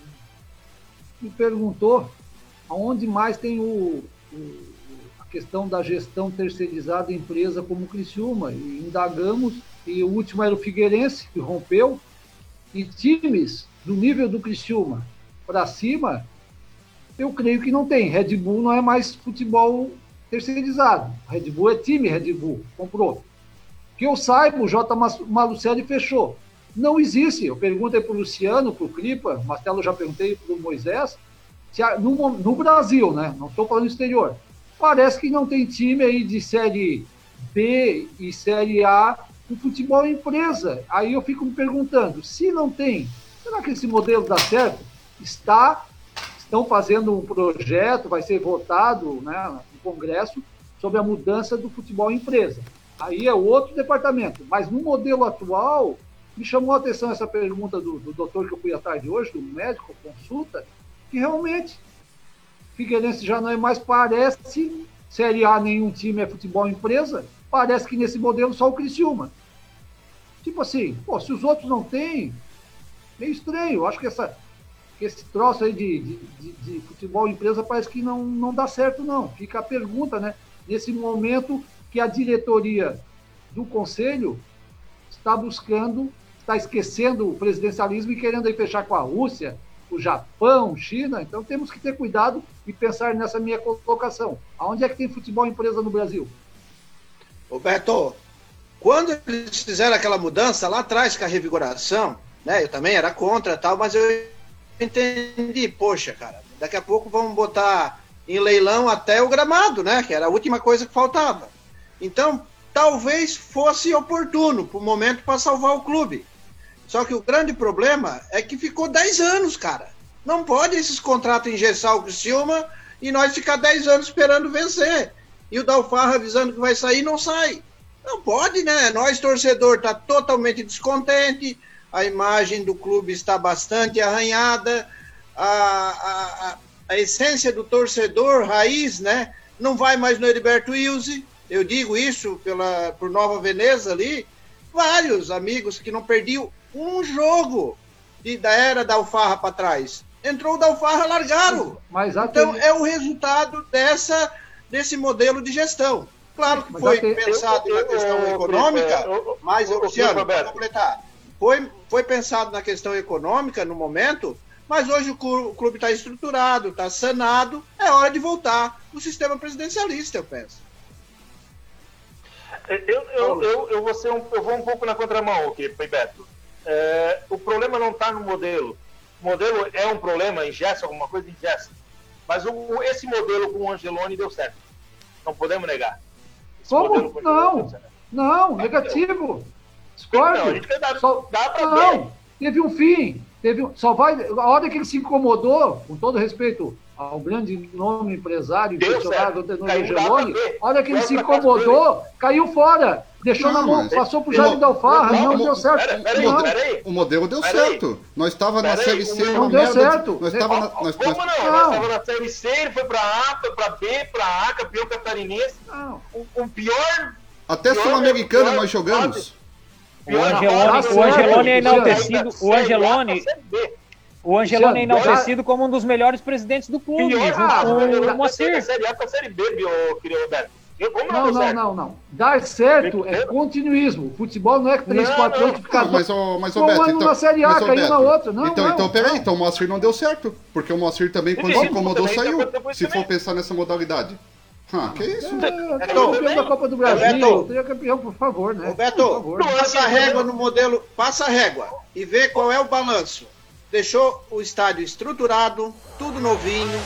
me perguntou aonde mais tem a questão da gestão terceirizada da empresa como Criciúma, e indagamos, e o último era o Figueirense, que rompeu, e times do nível do Criciúma para cima, eu creio que não tem. Red Bull não é mais futebol terceirizado. Red Bull é time Red Bull, comprou. Que eu saiba, o J. Malucelli fechou. Não existe. Eu perguntei para o Luciano, para o Cripa, Marcelo, já perguntei para o Moisés, se no Brasil, né? Não estou falando do exterior. Parece que não tem time aí de Série B e Série A no futebol empresa. Aí eu fico me perguntando, se não tem, será que esse modelo dá certo? Estão fazendo um projeto, vai ser votado, né, no Congresso, sobre a mudança do futebol empresa. Aí é outro departamento. Mas no modelo atual... Me chamou a atenção essa pergunta do doutor que eu fui à tarde hoje, do médico, consulta, que realmente Figueirense já não é mais, parece, Série A nenhum time é futebol empresa, parece que nesse modelo só o Criciúma. Tipo assim, se os outros não têm, meio estranho. Eu acho que esse troço aí de futebol empresa parece que não dá certo, não. Fica a pergunta, né? Nesse momento que a diretoria do Conselho está buscando, está esquecendo o presidencialismo e querendo aí fechar com a Rússia, o Japão, China. Então temos que ter cuidado e pensar nessa minha colocação. Aonde é que tem futebol empresa no Brasil? Roberto, quando eles fizeram aquela mudança lá atrás com a revigoração, né? Eu também era contra tal, mas eu entendi, poxa, cara, daqui a pouco vamos botar em leilão até o gramado, né? Que era a última coisa que faltava. Então, talvez fosse oportuno para o momento para salvar o clube. Só que o grande problema é que ficou 10 anos, cara. Não pode esses contratos engessar o Criciúma e nós ficar 10 anos esperando vencer. E o Dalfarra avisando que vai sair, não sai. Não pode, né? Nós, torcedor, está totalmente descontente, a imagem do clube está bastante arranhada, a essência do torcedor, raiz, né? Não vai mais no Heriberto Wilson. Eu digo isso por Nova Veneza ali, vários amigos que não perdiam um jogo da era da Alfarra para trás. Entrou o Dalfarra, largaram. Então é o resultado desse modelo de gestão. Claro que foi pensado na questão econômica, mas eu, Luciano, para completar, Foi pensado na questão econômica no momento, mas hoje o clube está estruturado, está sanado, é hora de voltar o sistema presidencialista, eu penso. Eu vou um pouco na contramão aqui, Beto. O problema não está no modelo. O modelo é um problema, ingesta alguma coisa, ingesta. Mas esse modelo com o Angeloni deu certo. Não podemos negar. Como? Não, negativo. Discordo. Não, teve um fim. A hora que ele se incomodou, com todo respeito ao grande nome empresário, funcionário do Angeloni, a hora que ele se incomodou, caiu fora. Deixou na mão, passou pro Jaime Dalfarra, não deu certo. O modelo deu certo. Nós estávamos na Série C, não deu certo. Como não? Nós estávamos na Série C, ele foi pra A, foi pra B, pra A, campeão catarinense. O pior. Até Sul-Americana nós jogamos. O Angeloni é enaltecido como um dos melhores presidentes do clube. O Moacir. Série A pra Série B, meu querido Roberto. Não. Dar certo é continuismo. Futebol não é 3, 4, 8, 14. Mas Roberto, um ano na Série A, caiu na outra. Então, o Moacir não deu certo. Porque o Moacir também, quando se incomodou, saiu. Se for pensar nessa modalidade. Que isso? É campeão da Copa do Brasil. É campeão, por favor, né? Roberto, passa a régua no modelo. Passa a régua e vê qual é o balanço. Deixou o estádio estruturado, tudo novinho.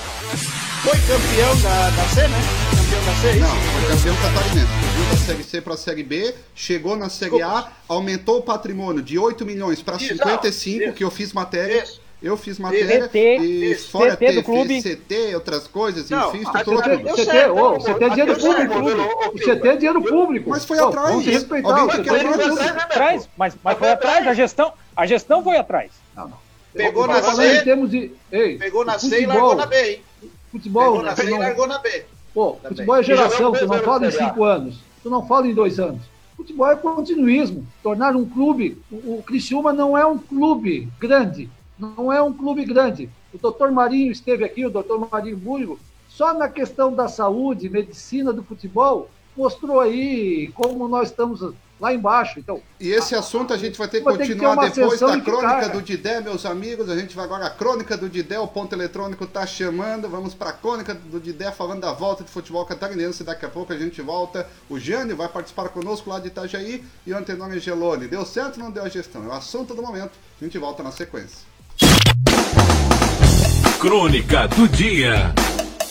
Foi campeão da C, né? Foi campeão catarinense. Subiu da Série C para a Série B, chegou na Série A, aumentou o patrimônio de 8 milhões para 55, isso. Que eu fiz matéria. Isso. Eu fiz matéria. CT do clube. CT, outras coisas, enfim, estrutura toda. CT é dinheiro público. O CT é dinheiro público. Mas foi atrás. Vamos respeitar. Mas foi atrás da gestão. A gestão foi atrás. Pegou na C. Pegou na C e largou na B, hein? Pegou na C e largou na B. Pô, futebol é geração, tu não fala em 5 anos, tu não fala em 2 anos. Futebol é continuismo, tornar um clube, o Criciúma não é um clube grande, O doutor Marinho esteve aqui, o doutor Marinho Burgo, só na questão da saúde, medicina do futebol, mostrou aí como nós estamos lá embaixo. Então, e esse assunto a gente vai ter que continuar depois da crônica do Didé, meus amigos. A gente vai agora à crônica do Didé, o ponto eletrônico tá chamando. Vamos para a crônica do Didé, falando da volta de futebol catarinense. Daqui a pouco a gente volta. O Jânio vai participar conosco lá de Itajaí e o Antenor Angeloni. Deu certo ou não deu a gestão? É o assunto do momento. A gente volta na sequência. Crônica do Dia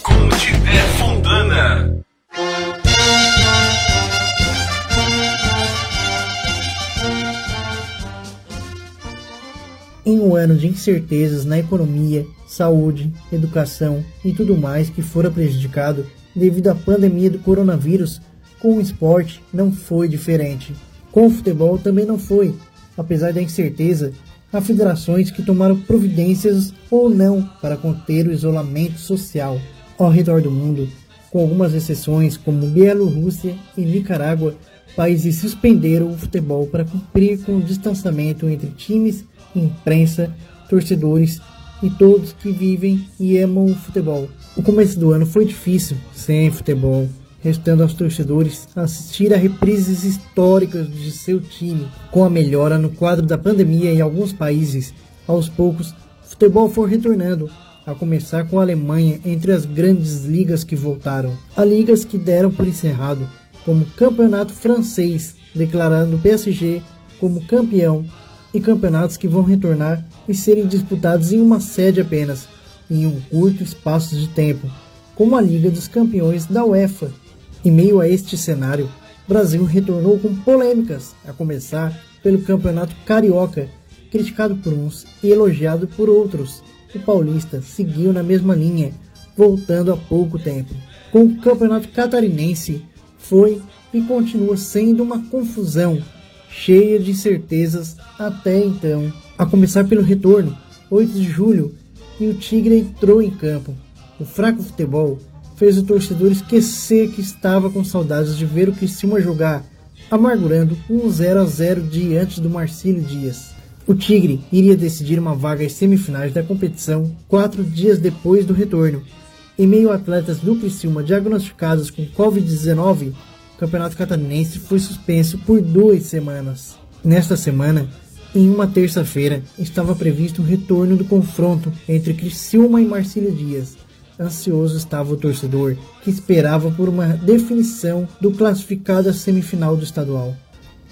com o Didé Fontana. Em um ano de incertezas na economia, saúde, educação e tudo mais que fora prejudicado devido à pandemia do coronavírus, com o esporte não foi diferente. Com o futebol também não foi. Apesar da incerteza, há federações que tomaram providências ou não para conter o isolamento social. Ao redor do mundo, com algumas exceções como Bielorrússia e Nicarágua, países suspenderam o futebol para cumprir com o distanciamento entre times, imprensa, torcedores e todos que vivem e amam o futebol. O começo do ano foi difícil sem futebol, restando aos torcedores assistir a reprises históricas de seu time. Com a melhora no quadro da pandemia em alguns países, aos poucos, o futebol foi retornando, a começar com a Alemanha entre as grandes ligas que voltaram. Há ligas que deram por encerrado, como o campeonato francês, declarando o PSG como campeão, e campeonatos que vão retornar e serem disputados em uma sede apenas, em um curto espaço de tempo, como a Liga dos Campeões da UEFA. Em meio a este cenário, o Brasil retornou com polêmicas, a começar pelo Campeonato Carioca, criticado por uns e elogiado por outros. O paulista seguiu na mesma linha, voltando há pouco tempo. Com o Campeonato Catarinense, foi e continua sendo uma confusão, cheia de incertezas até então. A começar pelo retorno, 8 de julho, e o Tigre entrou em campo. O fraco futebol fez o torcedor esquecer que estava com saudades de ver o Criciúma jogar, amargurando um 0-0 diante do Marcílio Dias. O Tigre iria decidir uma vaga às semifinais da competição 4 dias depois do retorno. Em meio a atletas do Criciúma diagnosticados com Covid-19, o Campeonato Catarinense foi suspenso por 2 semanas. Nesta semana, Em uma terça-feira, estava previsto o retorno do confronto entre Criciúma e Marcílio Dias. Ansioso estava o torcedor, que esperava por uma definição do classificado à semifinal do estadual.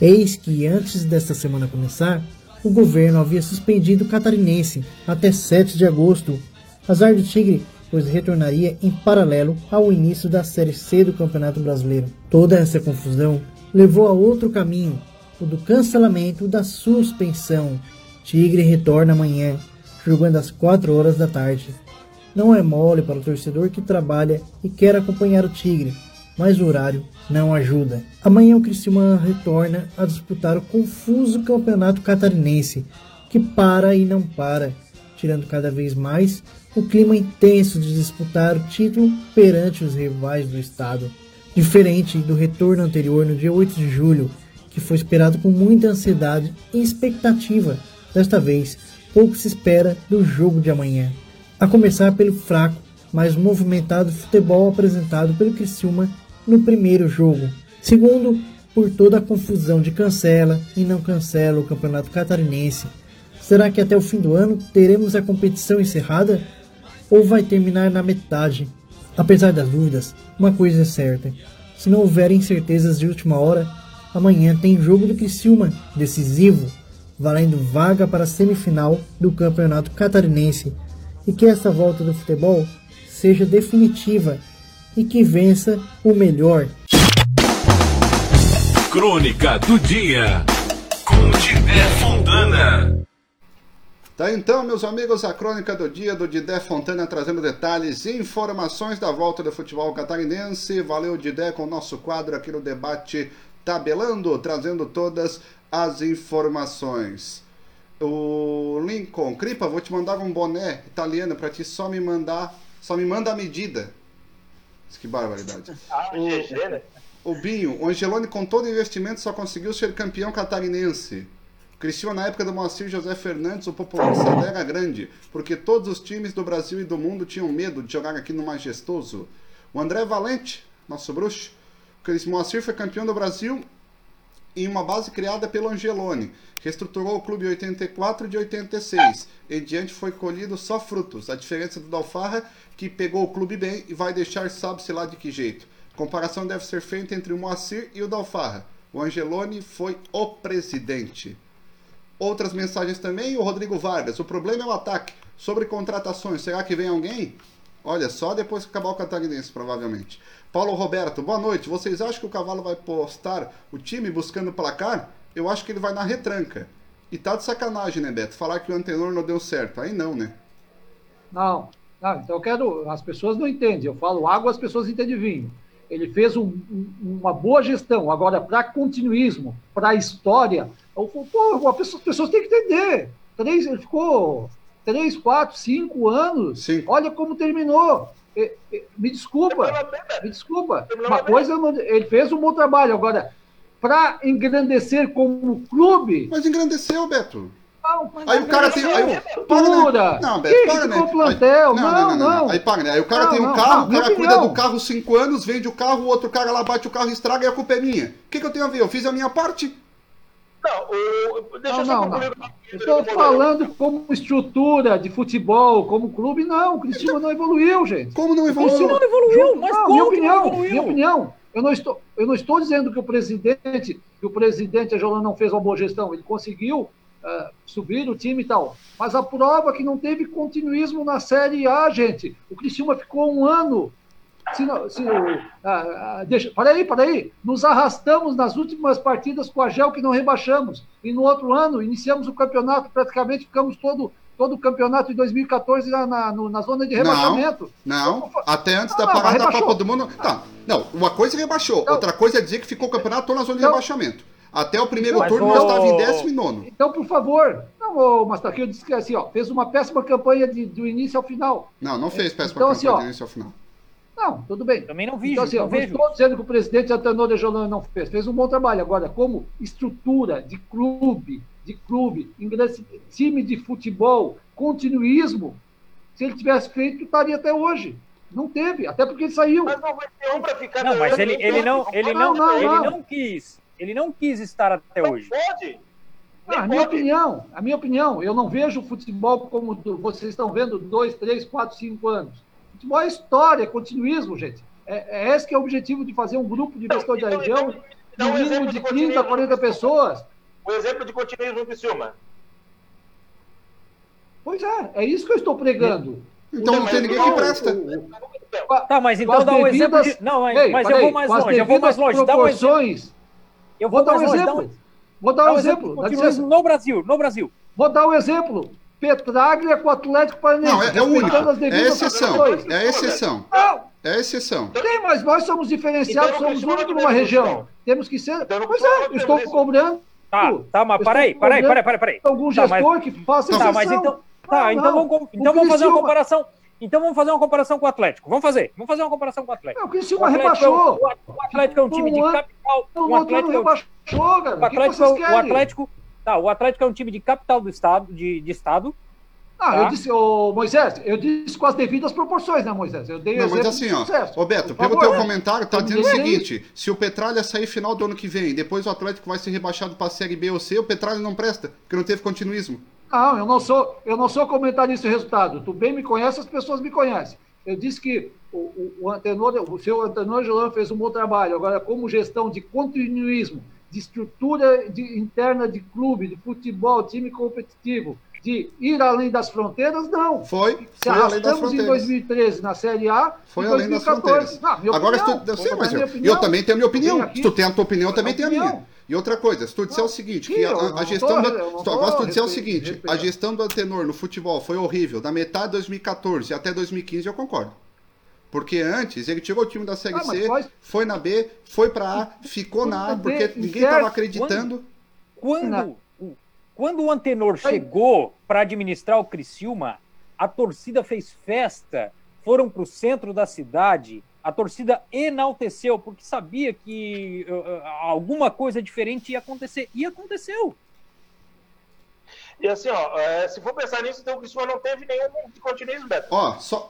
Eis que, antes desta semana começar, o governo havia suspendido o Catarinense até 7 de agosto. Azar do Tigre, pois retornaria em paralelo ao início da Série C do Campeonato Brasileiro. Toda essa confusão levou a outro caminho, o do cancelamento da suspensão. Tigre retorna amanhã, jogando às 4 horas da tarde. Não é mole para o torcedor que trabalha e quer acompanhar o Tigre, mas o horário não ajuda. Amanhã o Criciúma retorna a disputar o confuso Campeonato Catarinense, que para e não para, tirando cada vez mais o clima intenso de disputar o título perante os rivais do estado. Diferente do retorno anterior no dia 8 de julho, que foi esperado com muita ansiedade e expectativa, desta vez pouco se espera do jogo de amanhã. A começar pelo fraco, mas movimentado futebol apresentado pelo Criciúma no primeiro jogo. Segundo, por toda a confusão de cancela e não cancela o Campeonato Catarinense. Será que até o fim do ano teremos a competição encerrada? Ou vai terminar na metade? Apesar das dúvidas, uma coisa é certa. Se não houver incertezas de última hora, amanhã tem jogo do Criciúma, decisivo, valendo vaga para a semifinal do Campeonato Catarinense. E que essa volta do futebol seja definitiva e que vença o melhor. Crônica do Dia com Didé Fontana. Tá então, meus amigos, a Crônica do Dia do Didé Fontana, trazendo detalhes e informações da volta do futebol catarinense. Valeu, Didé, com o nosso quadro aqui no Debate Tabelando, trazendo todas as informações. O Lincoln Cripa, vou te mandar um boné italiano pra ti, só me manda a medida. Que barbaridade. O Binho, o Angeloni com todo investimento só conseguiu ser campeão catarinense. Criciúma na época do Moacir José Fernandes, o populista era grande, porque todos os times do Brasil e do mundo tinham medo de jogar aqui no Majestoso. O André Valente, nosso bruxo, o Moacir foi campeão do Brasil em uma base criada pelo Angeloni. Reestruturou o clube em 84 de 86. Em diante foi colhido só frutos. A diferença do Dalfarra, que pegou o clube bem e vai deixar sabe-se lá de que jeito. Comparação deve ser feita entre o Moacir e o Dalfarra. O Angeloni foi o presidente. Outras mensagens também. O Rodrigo Vargas. O problema é o ataque. Sobre contratações, será que vem alguém? Olha, só depois que acabar o Catarinense, provavelmente. Paulo Roberto, boa noite. Vocês acham que o Cavallo vai postar o time buscando placar? Eu acho que ele vai na retranca. E tá de sacanagem, né, Beto? Falar que o anterior não deu certo. Aí não, né? Não, então eu quero... As pessoas não entendem. Eu falo água, as pessoas entendem vinho. Ele fez uma boa gestão. Agora, para continuismo, para história, as pessoas têm que entender. Ele ficou... 3, 4, 5 anos. Sim. Olha como terminou. Me desculpa. Uma coisa, ele fez um bom trabalho. Agora, para engrandecer como clube... Mas engrandeceu, Beto. Aí o cara tem... Não, Beto, para, né? Não. Aí para, né? Aí o cara tem um carro, o cara cuida do carro 5 anos, vende o carro, o outro cara lá bate o carro, estraga e a culpa é minha. O que eu tenho a ver? Eu fiz a minha parte. Deixa eu só concluir. Estou falando como estrutura de futebol, como clube, não. O Criciúma não evoluiu, gente. Como não evoluiu? O Criciúma não evoluiu, mas não, como não evoluiu? Minha opinião. Eu não estou dizendo que o presidente Angeloni não fez uma boa gestão. Ele conseguiu subir o time e tal. Mas a prova é que não teve continuismo na Série A, gente. O Criciúma ficou um ano... Para aí. Nos arrastamos nas últimas partidas com a Gel, que não rebaixamos. E no outro ano, iniciamos o campeonato, praticamente ficamos todo o campeonato de 2014 na zona de rebaixamento. Não. Até antes da parada da Copa do Mundo. Tá. Não, uma coisa rebaixou, outra coisa é dizer que ficou o campeonato todo na zona de rebaixamento. Até o primeiro turno nós estávamos em 19. Então, por favor. Mastaquinho disse que assim, fez uma péssima campanha do início ao final. Não fez péssima campanha do início ao final. Não, tudo bem. Também não vi. Então, assim, não estou dizendo que o presidente Antonio Angeloni não fez. Fez um bom trabalho. Agora, como estrutura de clube, inglês, time de futebol, continuismo, se ele tivesse feito, estaria até hoje. Não teve, até porque ele saiu. Mas não vai ter um para ficar... Não, mas ele não quis. Ele não quis estar até hoje. Pode. A minha opinião, eu não vejo o futebol como vocês estão vendo 2, 3, 4, 5 anos. Futebol é história, é continuismo, gente. É esse que é o objetivo de fazer um grupo de investidores da região, um mínimo de 30, 40 pessoas. Um exemplo de continuismo no Criciúma. Pois é, é isso que eu estou pregando. Então não tem ninguém que presta. Tá, mas então dá um exemplo de... Não, ei, mas eu vou mais longe, dá um exemplo. Eu vou dar um exemplo. Vou dar um exemplo. No Brasil. Vou dar um exemplo. Petraglia com o Atlético Paranaense. Não, é o único. É exceção. É exceção. Tem, mas nós somos diferenciados, então, somos únicos numa região. Temos que ser... Pois é, eu estou cobrando... Tá, mas peraí. Algum gestor que faça exceção. Tá, mas então... Tá, então vamos fazer uma comparação... Então vamos fazer uma comparação com o Atlético. Vamos fazer uma comparação com o Atlético. Não, o Criciúma rebaixou. O Atlético é um time de capital. O Atlético rebaixou, cara. O Atlético é um time de capital do estado, de estado. Ah, eu disse, Moisés, eu disse com as devidas proporções, né, Moisés? Eu dei exemplo de sucesso. Roberto, pelo teu comentário, tá dizendo o seguinte: se o Petralha sair final do ano que vem, depois o Atlético vai ser rebaixado para a Série B ou C, o Petralha não presta, porque não teve continuismo. Não, eu não sou comentarista de resultado. Tu bem me conhece, as pessoas me conhecem. Eu disse que o seu Antenor Gelano fez um bom trabalho. Agora, como gestão de continuismo, de estrutura interna de clube, de futebol, time competitivo, de ir além das fronteiras, não. Foi além das fronteiras. Em 2013 na Série A, foi além das fronteiras. Agora, eu também tenho a minha opinião. Se tu tem a tua opinião, eu também tenho a minha. E outra coisa, se tu disser o seguinte, que a gestão da... Agora, se tu disser o seguinte, a gestão do Antenor no futebol foi horrível, da metade de 2014 até 2015, eu concordo. Porque antes, ele tirou o time da Série C, foi na B, foi pra A, ficou na A, porque ninguém tava acreditando. Quando o Antenor chegou pra administrar o Criciúma, a torcida fez festa, foram pro centro da cidade... A torcida enalteceu, porque sabia que alguma coisa diferente ia acontecer. E aconteceu. E assim, se for pensar nisso, então o Criciúma não teve nenhum de continuismo, Beto.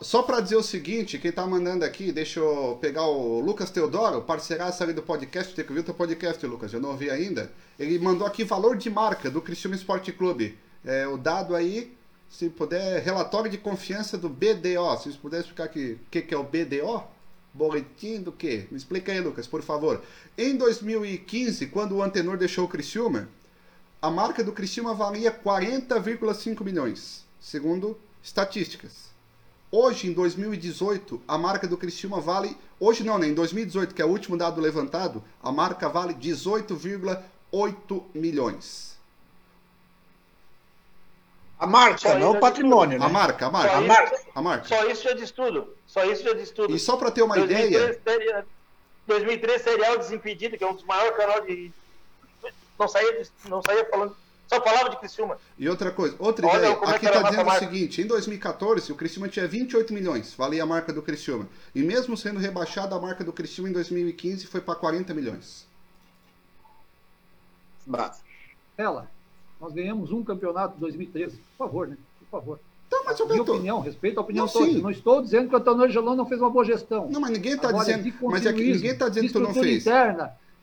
Só para dizer o seguinte, quem tá mandando aqui, deixa eu pegar o Lucas Teodoro, parceiraço ali do podcast, tem que ouvir o teu podcast, Lucas, eu não ouvi ainda. Ele mandou aqui valor de marca do Criciúma Esporte Clube. O dado aí... Se puder, relatório de confiança do BDO. Se vocês puderem explicar aqui o que é o BDO... Boletim do quê? Me explica aí, Lucas, por favor. Em 2015, quando o Antenor deixou o Criciúma, a marca do Criciúma valia 40,5 milhões, segundo estatísticas. Hoje, em 2018, a marca do Criciúma vale... Hoje não, né? Em 2018, que é o último dado levantado, a marca vale 18,8 milhões. A marca, não o patrimônio, né? A marca. Só isso já diz tudo. E só para ter uma ideia... 2003, Serial Desimpedido, que é um dos maiores canais de... Não saía falando... Só falava de Criciúma. E outra ideia, aqui está dizendo o seguinte, em 2014 o Criciúma tinha 28 milhões, valia a marca do Criciúma. E mesmo sendo rebaixada, a marca do Criciúma em 2015 foi para 40 milhões. Bravo. Ela... Nós ganhamos um campeonato em 2013. Por favor, né? Por favor. Então, mas eu respeito a opinião toda. Não estou dizendo que o Antenor Gelon não fez uma boa gestão. Não, mas ninguém está dizendo. Mas é que ninguém está dizendo que tu não fez.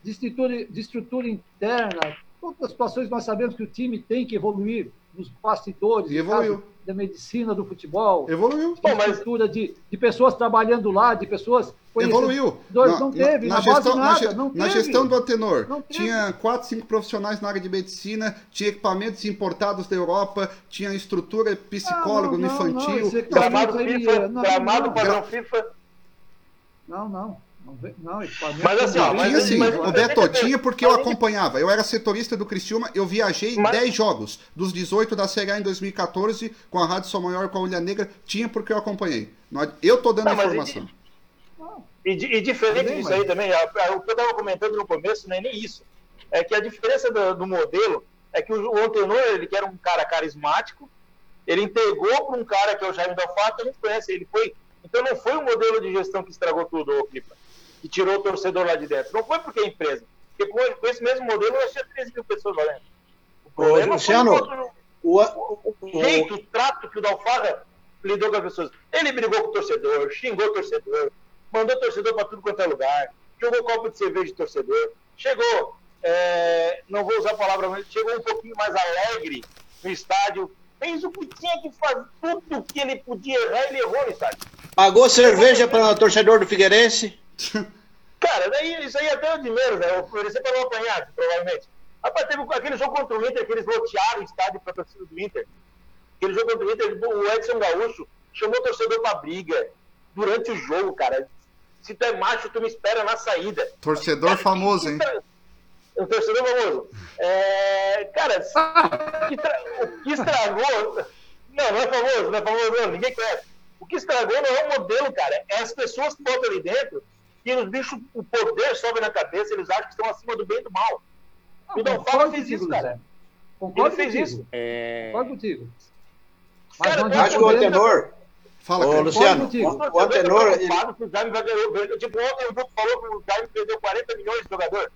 De estrutura interna, todas as situações nós sabemos que o time tem que evoluir nos bastidores, evoluiu. Da medicina, do futebol. Evoluiu. A estrutura de pessoas trabalhando lá, de pessoas. Evoluiu. Na gestão do Antenor, tinha 4, 5 profissionais na área de medicina, tinha equipamentos importados da Europa, tinha estrutura, psicólogo no infantil. Gramado padrão FIFA. Não, equipamento. Mas assim, o Beto tinha porque eu acompanhava. Eu era setorista do Criciúma, eu viajei 10 jogos, dos 18 da Série A em 2014, com a Rádio Sou Maior, com a Olha Negra, tinha porque eu acompanhei. Eu tô dando informação. E diferente disso aí também, o que eu estava comentando no começo não é nem isso. É que a diferença do modelo é que o Antenor, ele que era um cara carismático, ele integrou para um cara que é o Jaime Dalfarra, que a gente conhece, ele foi... Então não foi o modelo de gestão que estragou tudo, o Clipa, que tirou o torcedor lá de dentro. Não foi porque a empresa. Porque com esse mesmo modelo, eu tinha 13 mil pessoas lá dentro. O problema foi o jeito, o trato que o Dalfarra lidou com as pessoas. Ele brigou com o torcedor, xingou o torcedor, mandou torcedor para tudo quanto é lugar, jogou copo de cerveja de torcedor, chegou, não vou usar a palavra, mas chegou um pouquinho mais alegre no estádio, fez o que tinha que fazer, tudo o que ele podia errar, ele errou no estádio. Pagou cerveja para o torcedor do Figueirense? Cara, daí, isso aí até o dinheiro, né? O Figueirense para não apanhar, provavelmente. Rapaz, teve aquele jogo contra o Inter, que eles lotearam o estádio para a torcida do Inter. Aquele jogo contra o Inter, o Edson Gaúcho chamou o torcedor para briga durante o jogo, cara. Se tu é macho, tu me espera na saída. Torcedor, cara, famoso, hein? Um torcedor famoso. Cara, o que estragou... Não é famoso, não. Ninguém conhece. O que estragou não é o modelo, cara. É as pessoas que botam ali dentro e os bichos, o poder sobe na cabeça, eles acham que estão acima do bem e do mal. Ah, o Dalfarra fez isso, cara. Concordo, ele fez isso. Concordo contigo. Mas acho que o Antenor... Fala, ô, Luciano, o Antenor... O Jaime vai ganhar... Tipo, ontem o Duque falou que o Jaime perdeu 40 milhões de jogador.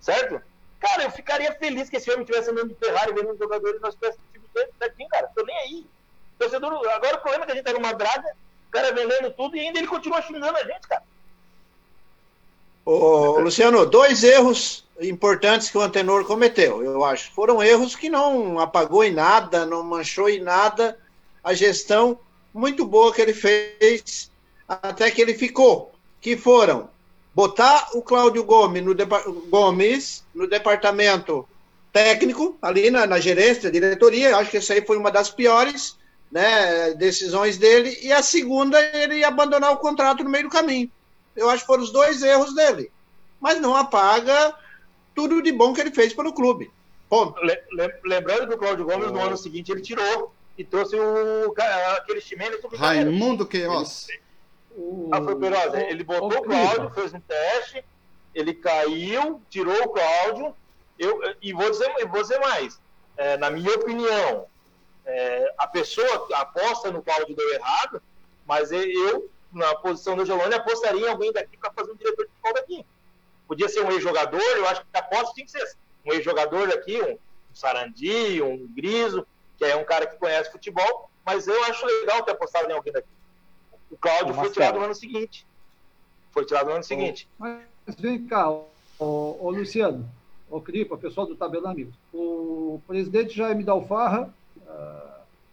Certo? Cara, eu ficaria feliz que esse homem estivesse andando de Ferrari, vendo os jogadores nós peças do time daqui, cara. Tô nem aí. Torcedor... Agora o problema é que a gente tá numa draga, o cara vendendo tudo e ainda ele continua xingando a gente, cara. Ô, Luciano, dois erros importantes que o Antenor cometeu, eu acho. Foram erros que não apagou em nada, não manchou em nada a gestão muito boa que ele fez até que ele ficou, que foram botar o Cláudio Gomes no departamento técnico, ali na gerência, diretoria. Acho que essa aí foi uma das piores, né, decisões dele, e a segunda, ele abandonar o contrato no meio do caminho. Eu acho que foram os dois erros dele. Mas não apaga tudo de bom que ele fez pelo clube. Ponto. Lembrando que o Cláudio Gomes, no ano seguinte, ele tirou e trouxe aquele Chimenez. Raimundo Queiroz. Foi o Queiroz. Ele botou o Cláudio, fez um teste, ele caiu, tirou o Cláudio. E vou dizer mais. Na minha opinião, a pessoa aposta no Cláudio deu errado, mas eu... na posição do Gelone, apostaria em alguém daqui para fazer um diretor de futebol daqui. Podia ser um ex-jogador, eu acho que a aposta tinha que ser um ex-jogador daqui, um Sarandi, um Griso, que é um cara que conhece futebol, mas eu acho legal ter apostado em alguém daqui. O Cláudio foi tirado no ano seguinte. Mas vem cá, ô Luciano, ô Cripa, pessoal do Tabela Amigos, o presidente Jaime Dalfarra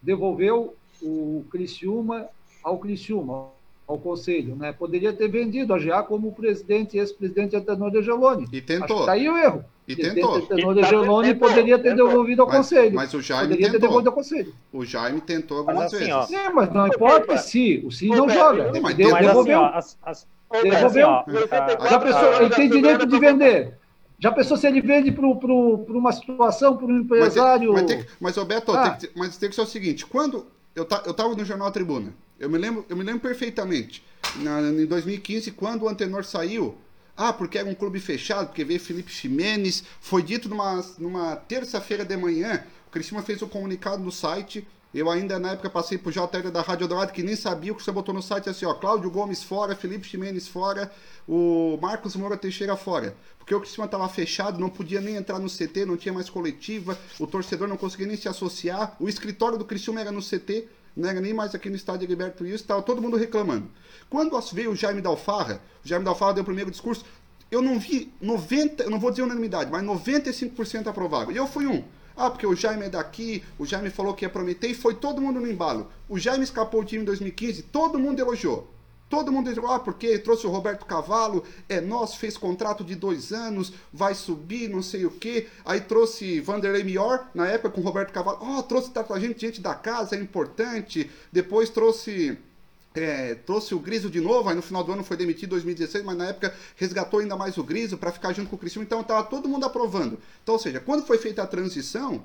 devolveu o Criciúma ao Criciúma, ao conselho, né? Poderia ter vendido a GA como presidente e ex-presidente Antenor de Geloni. E tentou. Aí o erro. E tentou. Antenor de Geloni poderia ter devolvido ao conselho. Mas o Jaime poderia ter devolvido ao conselho. O Jaime tentou algumas vezes. Assim, é, mas não importa se não joga. Mas devolveu. Já pensou, ele tem direito de vender. Já pensou se ele vende para uma situação, para um empresário? Mas Roberto, tem que ser o seguinte, quando eu estava no Jornal Tribuna, eu me lembro perfeitamente, em 2015, quando o Antenor saiu, porque era um clube fechado, porque veio Felipe Chimenez, foi dito numa terça-feira de manhã, o Criciúma fez um comunicado no site, eu ainda na época passei pro JR da Rádio Dourado, que nem sabia o que você botou no site, assim, Cláudio Gomes fora, Felipe Chimenez fora, o Marcos Moura Teixeira fora, porque o Criciúma estava fechado, não podia nem entrar no CT, não tinha mais coletiva, o torcedor não conseguia nem se associar, o escritório do Criciúma era no CT, não era nem mais aqui no estádio Heriberto Wilson, estava todo mundo reclamando. Quando veio o Jaime Dalfarra deu o primeiro discurso, eu não vi 90%, eu não vou dizer unanimidade, mas 95% aprovaram. E eu fui um. Porque o Jaime é daqui, o Jaime falou que ia prometer, e foi todo mundo no embalo. O Jaime escapou o time em 2015, todo mundo elogiou. Todo mundo dizia, porque trouxe o Roberto Cavallo, nosso, fez contrato de 2 anos, vai subir, não sei o quê. Aí trouxe Vanderlei Mior, na época, com o Roberto Cavallo. Trouxe gente da casa, é importante. Depois trouxe o Griso de novo, aí no final do ano foi demitido em 2016, mas na época resgatou ainda mais o Griso para ficar junto com o Criciúma. Então estava todo mundo aprovando. Então, ou seja, quando foi feita a transição,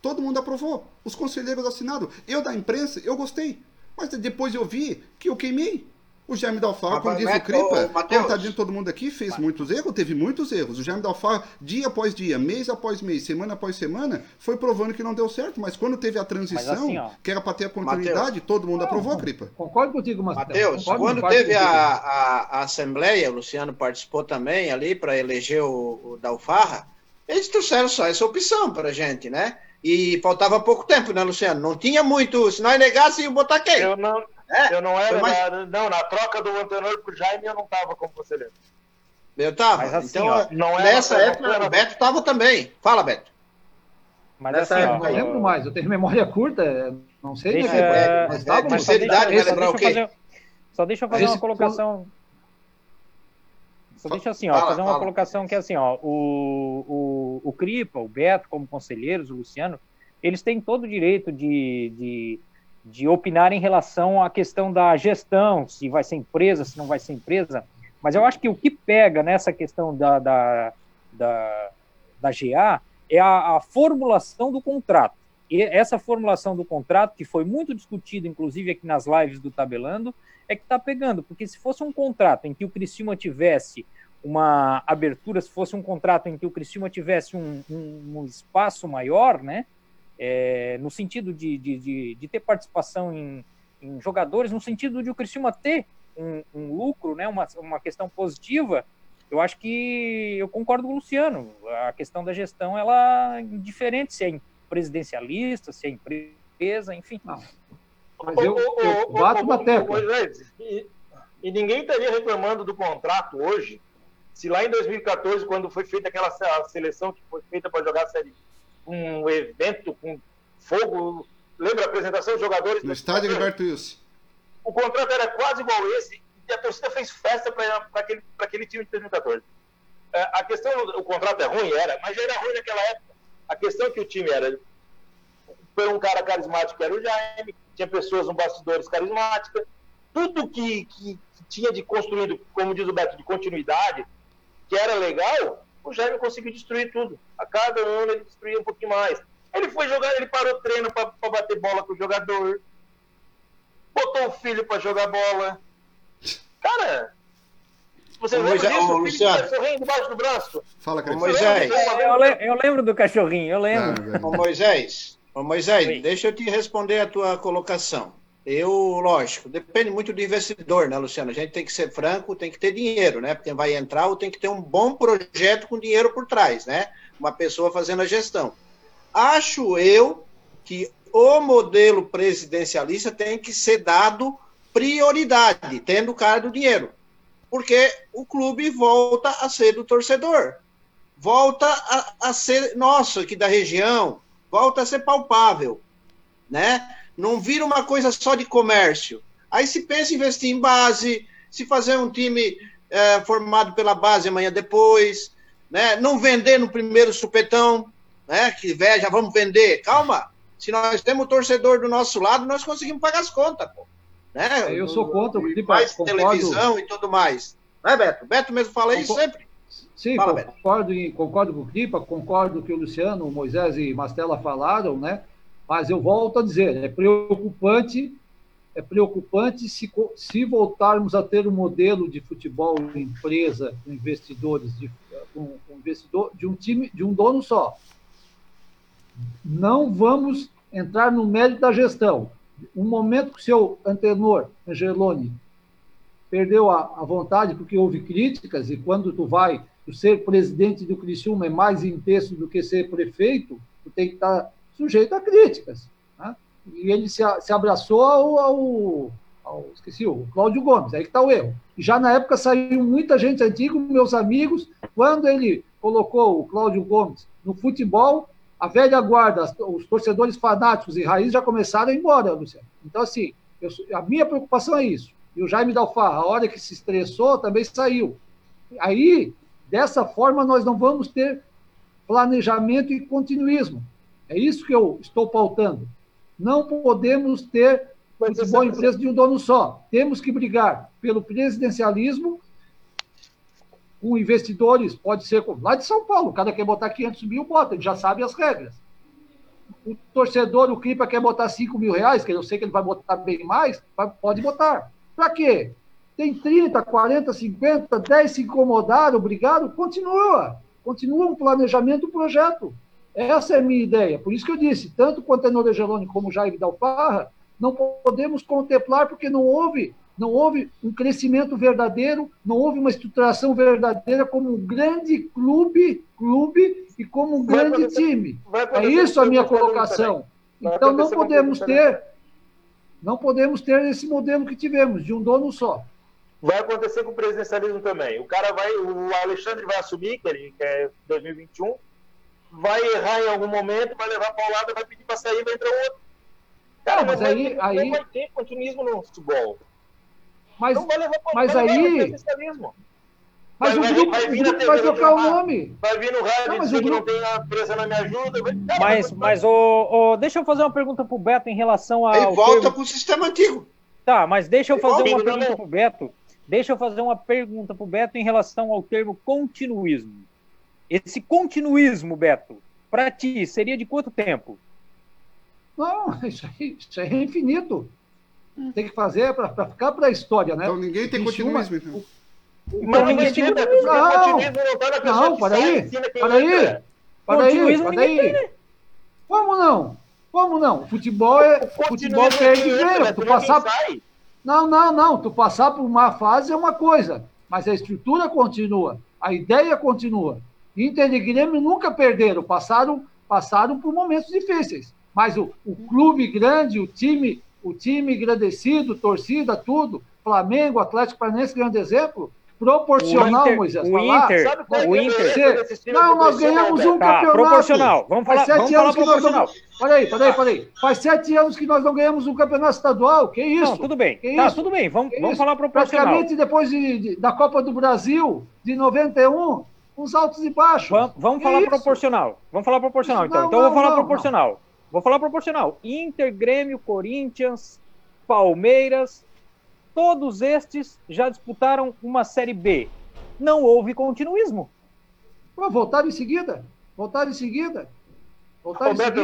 todo mundo aprovou. Os conselheiros assinaram. Eu, da imprensa, eu gostei. Mas depois eu vi que eu queimei. O Jaime Dalfarra, como diz o Cripa, contadinho de todo mundo aqui, teve muitos erros. O Jaime Dalfarra, dia após dia, mês após mês, semana após semana, foi provando que não deu certo. Mas quando teve a transição, que era para ter a continuidade, todo mundo aprovou, Cripa. Concordo contigo, Matheus. Quando teve a Assembleia, o Luciano participou também ali para eleger o Dalfarra, eles trouxeram só essa opção para a gente, né? E faltava pouco tempo, né, Luciano? Não tinha muito. Se nós negasse, ia botar quem? Eu não era. Na troca do Antenor pro Jaime, eu não tava como conselheiro. Eu tava. Mas, assim, então, ó, não era, nessa época o Beto estava também. Fala, Beto. Mas nessa assim, época, ó, eu não lembro mais. Eu tenho memória curta, não sei. Deixa, né? Mas tá com sinceridade, vai lembrar o quê? Só deixa eu fazer uma colocação... Só deixa assim, ó, fazer uma colocação que é assim, ó, o Cripa, o Beto, como conselheiros, o Luciano, eles têm todo o direito de opinar em relação à questão da gestão, se vai ser empresa, se não vai ser empresa, mas eu acho que o que pega nessa questão da GA é a formulação do contrato. E essa formulação do contrato, que foi muito discutida, inclusive aqui nas lives do Tabelando, é que está pegando, porque se fosse um contrato em que o Criciúma tivesse uma abertura, se fosse um contrato em que o Criciúma tivesse um espaço maior, né, no sentido de ter participação em jogadores, no sentido de o Criciúma ter um lucro, né, uma questão positiva, eu acho que eu concordo com o Luciano, a questão da gestão, ela é diferente se é presidencialista, se é empresa, enfim... Não. Mas eu bato na tecla. E ninguém estaria reclamando do contrato hoje, se lá em 2014, quando foi feita aquela seleção que foi feita para jogar a Série, um evento com fogo, lembra a apresentação dos jogadores? No estádio Heriberto Wilson. O contrato era quase igual esse, e a torcida fez festa para aquele time de 2014. A questão, o contrato é ruim? Era, mas já era ruim naquela época. A questão que o time era... Foi um cara carismático, era o Jaime, tinha pessoas no bastidores carismáticas, tudo que tinha de construído, como diz o Beto, de continuidade, que era legal, o Jaime conseguiu destruir tudo. A cada ano ele destruía um pouquinho mais. Ele foi jogar, ele parou treino para bater bola com o jogador, botou o filho para jogar bola. Cara, você lembra disso? O cachorrinho debaixo do braço. Fala, Moisés. Eu lembro do cachorrinho, eu lembro. Ô, Moisés... Moisés, sim, deixa eu te responder a tua colocação. Lógico, depende muito do investidor, né, Luciano? A gente tem que ser franco, tem que ter dinheiro, né? Porque vai entrar ou tem que ter um bom projeto com dinheiro por trás, né? Uma pessoa fazendo a gestão. Acho eu que o modelo presidencialista tem que ser dado prioridade, tendo o cara do dinheiro. Porque o clube volta a ser do torcedor. Volta a ser nosso aqui da região. Volta a ser palpável, né? Não vira uma coisa só de comércio. Aí se pensa em investir em base, se fazer um time formado pela base amanhã depois, né? Não vender no primeiro supetão, né? Que já vamos vender. Calma, se nós temos o torcedor do nosso lado, nós conseguimos pagar as contas, pô. Né? Eu sou contra o tipo, mais concordo... televisão e tudo mais. Não é, Beto? Beto mesmo fala isso sempre. Sim, concordo com o Cripa, concordo com o que o Luciano, o Moisés e Mastella falaram, né? Mas eu volto a dizer, é preocupante se voltarmos a ter um modelo de futebol empresa com investidores, de um time, de um dono só. Não vamos entrar no mérito da gestão. Um momento que o seu antenor, Angeloni, perdeu a vontade porque houve críticas, e quando tu vai ser presidente do Criciúma é mais intenso do que ser prefeito, tu tem que estar sujeito a críticas, né? E ele se abraçou ao Cláudio Gomes, aí que está o erro. E já na época saiu muita gente antiga, meus amigos, quando ele colocou o Cláudio Gomes no futebol, a velha guarda, os torcedores fanáticos e raiz já começaram a ir embora, Luciano. Então, assim, a minha preocupação é isso. E o Jaime Dalfarra, a hora que se estressou, também saiu. Aí, dessa forma, nós não vamos ter planejamento e continuismo. É isso que eu estou pautando. Não podemos ter futebol empresa de um dono só. Temos que brigar pelo presidencialismo, com investidores, pode ser lá de São Paulo, o cara quer botar 500 mil, bota, ele já sabe as regras. O torcedor, o Cripa, quer botar 5 mil reais, que eu sei que ele vai botar bem mais, pode botar. Para quê? Tem 30, 40, 50, 10 se incomodaram, brigaram, continua o planejamento do projeto. Essa é a minha ideia. Por isso que eu disse, tanto o Antenor Angeloni como o Jaime Dalfarra, não podemos contemplar, porque não houve um crescimento verdadeiro, não houve uma estruturação verdadeira como um grande clube e como um grande time. É isso a minha colocação. Então não podemos ter esse modelo que tivemos, de um dono só. Vai acontecer com o presidencialismo também. O cara vai, o Alexandre vai assumir, que ele quer 2021, vai errar em algum momento, vai levar a paulada, vai pedir para sair, vai entrar outro. Cara, mas aí, não vai ter continuismo no futebol. Mas, não vai levar paulada, vai levar presidencialismo. Mas o grupo vai trocar o nome. Vai vir no rádio, não, mas o grupo não tem a presa na minha ajuda. Mas deixa eu fazer uma pergunta pro Beto em relação a. Ele volta pro sistema antigo. Tá, mas deixa eu fazer uma pergunta pro Beto. Deixa eu fazer uma pergunta pro Beto em relação ao termo continuismo. Esse continuismo, Beto, para ti, seria de quanto tempo? Não, isso aí é infinito. Tem que fazer para ficar para a história, né? Então ninguém tem continuismo, então. Mas não, para aí. Como não? Futebol perde dinheiro. Tu passar por uma fase é uma coisa, mas a estrutura continua, a ideia continua. Inter e Grêmio nunca perderam, passaram por momentos difíceis, mas o clube grande, o time engrandecido, torcida, tudo, Flamengo, Atlético Paranaense, grande exemplo. Proporcional, Moisés. O Inter. Não, nós ganhamos um campeonato. Proporcional. Vamos falar proporcional. Peraí. Faz 7 anos que nós não ganhamos um campeonato estadual. Que isso? Não, tudo bem. Tudo bem. Vamos falar proporcional. Praticamente depois da Copa do Brasil, de 91, uns altos e baixos. Vamos falar proporcional. Então. Vou falar proporcional. Inter, Grêmio, Corinthians, Palmeiras... Todos estes já disputaram uma Série B. Não houve continuismo. Pô, voltaram em seguida. Beto,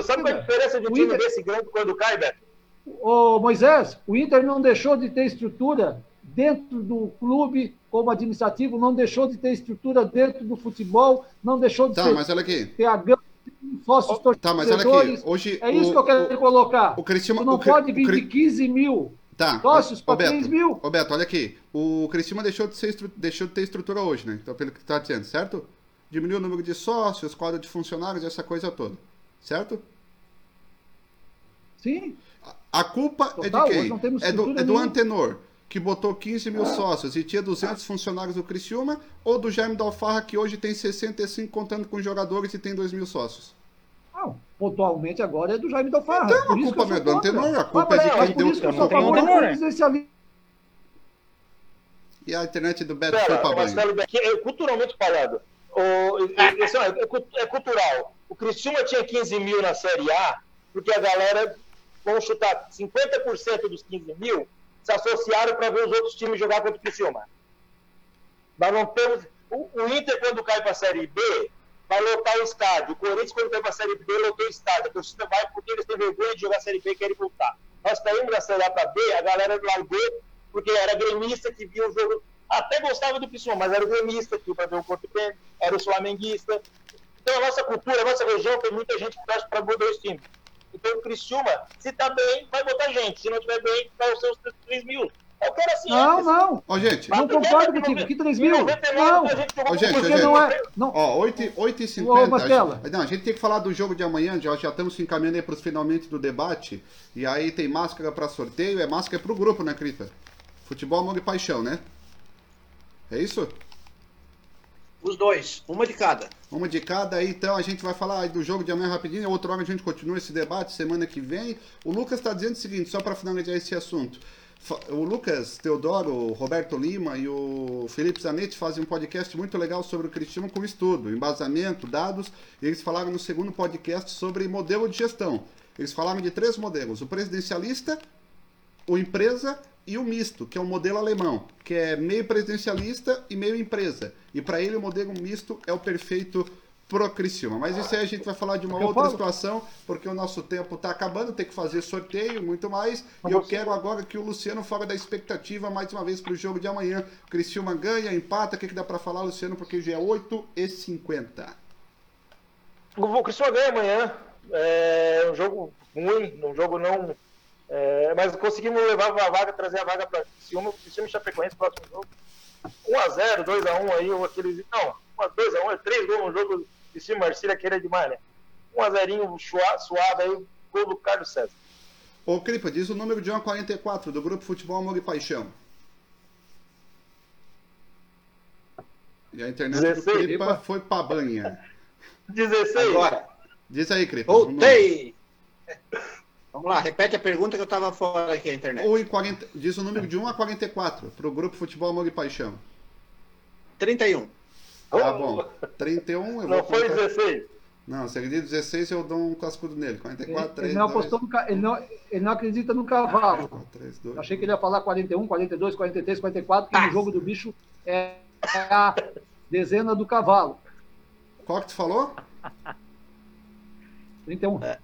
sabe qual a diferença de um time desse grande quando cai, Beto? Ô, Moisés, o Inter não deixou de ter estrutura dentro do clube como administrativo, não deixou de ter estrutura dentro do futebol, não deixou de ter a gama de sócios torcedores. Tá, mas olha aqui. Hoje, isso que eu quero colocar. Pode vir de 15 mil. Tá, Roberto, olha aqui. O Criciúma deixou de ter estrutura hoje, né? Então, pelo que tu tá dizendo, certo? Diminuiu o número de sócios, quadro de funcionários, essa coisa toda. Certo? Sim. A culpa total, é de quem? É do Antenor, que botou 15 mil sócios e tinha 200 funcionários do Criciúma, ou do Jaime Dalfarra, que hoje tem 65 contando com jogadores e tem 2 mil sócios? Não, pontualmente agora é do Jaime Dalfarra. Então, por a culpa não é do Antenor, a culpa é de quem deu o E a internet do Beto foi para banho. É culturalmente falado. É cultural. O Criciúma tinha 15 mil na Série A, porque a galera, vamos chutar, 50% dos 15 mil se associaram para ver os outros times jogar contra o Criciúma. Mas não temos... O Inter, quando cai para a Série B... vai lotar o estádio. O Corinthians, quando vai para a Série B, lotou o estádio. A torcida vai porque eles têm vergonha de jogar a Série B e querem voltar. Nós saímos da Série A para B, a galera largou, porque era gremista que via o jogo. Até gostava do Criciúma, mas era o gremista que ia para ver o corpo dele, era o flamenguista. Então, a nossa cultura, a nossa região, tem muita gente que torce para botar os times. Então, o Criciúma, se está bem, vai botar gente. Se não estiver bem, vai os seus 3 mil. Eu quero assim. Não. Ó, gente, não concordo contigo. Que 3 mil? Não. Ó, gente, porque não é... Não. Ó, 8h50. Não, a gente tem que falar do jogo de amanhã. Já estamos se encaminhando aí para os finalmente do debate. E aí tem máscara para sorteio. É máscara para o grupo, né, Crita? Futebol, amor e paixão, né? É isso? Os dois. Uma de cada. Uma de cada. Aí, então, a gente vai falar do jogo de amanhã rapidinho. Outra hora a gente continua esse debate semana que vem. O Lucas está dizendo o seguinte, só para finalizar esse assunto. O Lucas Teodoro, o Roberto Lima e o Felipe Zanetti fazem um podcast muito legal sobre o Criciúma com estudo, embasamento, dados. E eles falaram no segundo podcast sobre modelo de gestão. Eles falaram de 3 modelos, o presidencialista, o empresa e o misto, que é um modelo alemão, que é meio presidencialista e meio empresa. E para ele o modelo misto é o perfeito pro Criciúma. Mas isso aí a gente vai falar de uma outra situação, porque o nosso tempo está acabando, tem que fazer sorteio, muito mais. E eu quero agora que o Luciano fale da expectativa mais uma vez para o jogo de amanhã. Criciúma ganha, empata, o que dá para falar, Luciano, porque já é 8h50. O Criciúma ganha amanhã. É um jogo ruim, um jogo não... mas conseguimos levar a vaga, trazer a vaga para o Criciúma e Chapecoense, próximo jogo. 1x0, 2x1 aí, aqueles... Não, 2x1, 3 gols no jogo... E se o Marcílio queira demais, né? 1x0 suave aí, gol do Carlos César. Ô, Cripa, diz o número de 1 a 44 do Grupo Futebol Amor e Paixão. E a internet 16, do Cripa foi pra banha. 16. Agora. Diz aí, Cripa. Voltei. Vamos lá, repete a pergunta que eu tava fora aqui, a internet. Ou em 40, diz o número de 1 a 44 pro Grupo Futebol Amor e Paixão. 31. Tá bom. 31 eu vou. Não foi 16. Não, se ele diz 16, eu dou um cascudo nele. 44, ele, 3, ele não apostou no, ele não acredita no cavalo. 4, 3, 2, achei que ele ia falar 41, 42, 43, 44, que no jogo do bicho é a dezena do cavalo. Qual que tu falou? 31. É.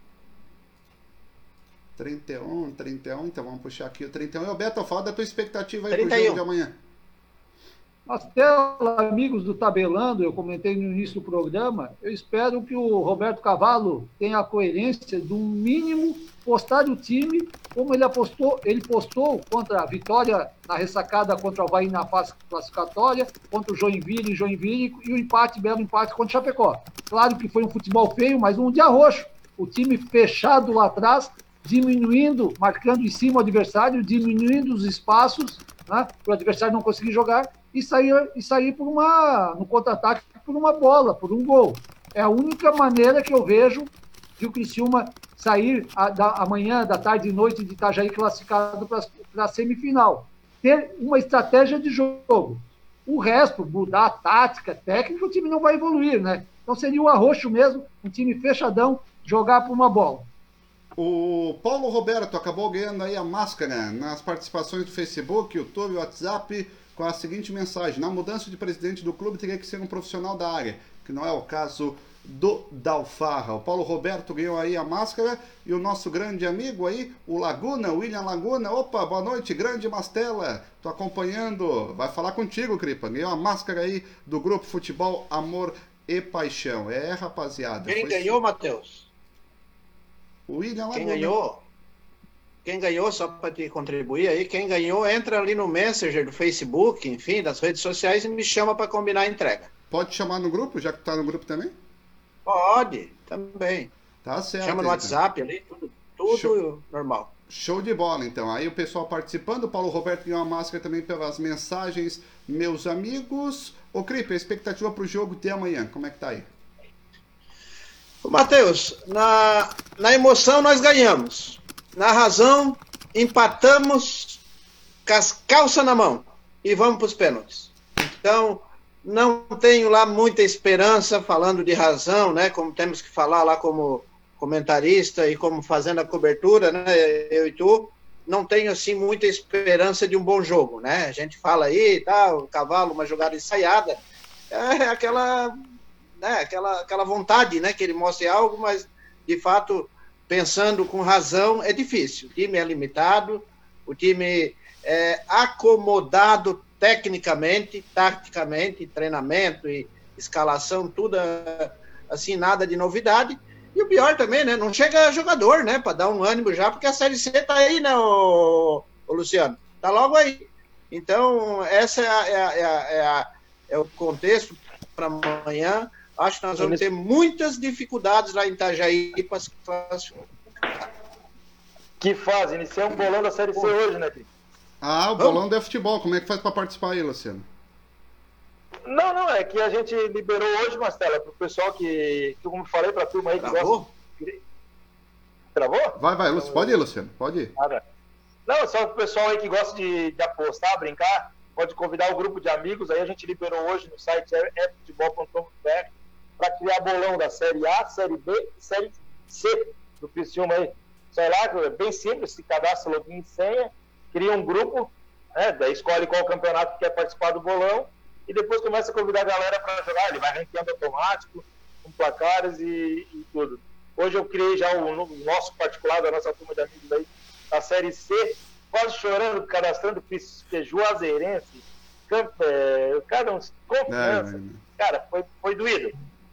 31, então vamos puxar aqui o 31. E o Beto, fala da tua expectativa aí 31. Pro jogo de amanhã. Até amigos do Tabelando, eu comentei no início do programa, eu espero que o Roberto Cavallo tenha a coerência do mínimo postar o time como ele postou contra a Vitória na ressacada, contra o Avaí na fase classificatória, contra o Joinville e o empate, belo empate contra o Chapecó. Claro que foi um futebol feio, mas um dia roxo. O time fechado lá atrás, diminuindo, marcando em cima o adversário, diminuindo os espaços, né, para o adversário não conseguir jogar, e sair no contra-ataque por uma bola, por um gol. É a única maneira que eu vejo de o Criciúma sair amanhã, da tarde e noite, de Itajaí classificado para a semifinal. Ter uma estratégia de jogo. O resto, mudar a tática, técnica, o time não vai evoluir, né? Então seria o arroxo mesmo, um time fechadão, jogar por uma bola. O Paulo Roberto acabou ganhando aí a máscara nas participações do Facebook, YouTube, WhatsApp, com a seguinte mensagem: na mudança de presidente do clube teria que ser um profissional da área, que não é o caso do Dalfarra. O Paulo Roberto ganhou aí a máscara e o nosso grande amigo aí, o Laguna, William Laguna. Opa, boa noite, grande Mastela, tô acompanhando, vai falar contigo, Cripa. Ganhou a máscara aí do Grupo Futebol Amor e Paixão. É, rapaziada. Quem ganhou, Matheus? O William Laguna. Quem ganhou, só para te contribuir aí, quem ganhou, entra ali no Messenger do Facebook, enfim, das redes sociais, e me chama para combinar a entrega. Pode chamar no grupo, já que tu tá no grupo também? Pode, também. Tá certo. Chama no WhatsApp ali, tudo show, normal. Show de bola, então. Aí o pessoal participando, o Paulo Roberto ganhou a máscara também pelas mensagens, meus amigos. Ô, Cripe, a expectativa pro jogo de amanhã, como é que tá aí? Matheus, na emoção nós ganhamos. Na razão, empatamos com as calças na mão e vamos para os pênaltis. Então, não tenho lá muita esperança, falando de razão, né? Como temos que falar lá como comentarista e como fazendo a cobertura, né? Eu e tu, não tenho assim muita esperança de um bom jogo, né? A gente fala aí, tá, o Cavallo, uma jogada ensaiada, é aquela, né? aquela vontade, né? Que ele mostre algo, mas de fato, pensando com razão, é difícil. O time é limitado, o time é acomodado tecnicamente, taticamente, treinamento e escalação, tudo assim, nada de novidade. E o pior também, né? Não chega jogador, né? Para dar um ânimo já, porque a Série C tá aí, né, o Luciano? Tá logo aí. Então, esse é o contexto para amanhã. Acho que nós vamos ter muitas dificuldades lá em Itajaí para se classificar. Que fase? Iniciar um bolão da Série C hoje, né, Cris? Ah, o bolão do futebol. Como é que faz para participar aí, Luciano? Não, é que a gente liberou hoje, Mastela, para o pessoal que, como eu falei, para a turma aí que gosta. Travou? Vai, Luciano. Pode ir, Luciano. Pode ir. Não, só para o pessoal aí que gosta de apostar, brincar, pode convidar o grupo de amigos. Aí a gente liberou hoje no site futebol.com.br para criar bolão da Série A, Série B e Série C do Criciúma aí. Sei lá, é bem simples, se cadastra, login e senha, cria um grupo, né, daí escolhe qual campeonato que quer participar do bolão e depois começa a convidar a galera para jogar. Ele vai ranqueando automático, com placares e tudo. Hoje eu criei já o nosso particular, da nossa turma de amigos aí, da Série C, quase chorando, cadastrando Juazeirense, cada um, confiança. Cara, foi doído.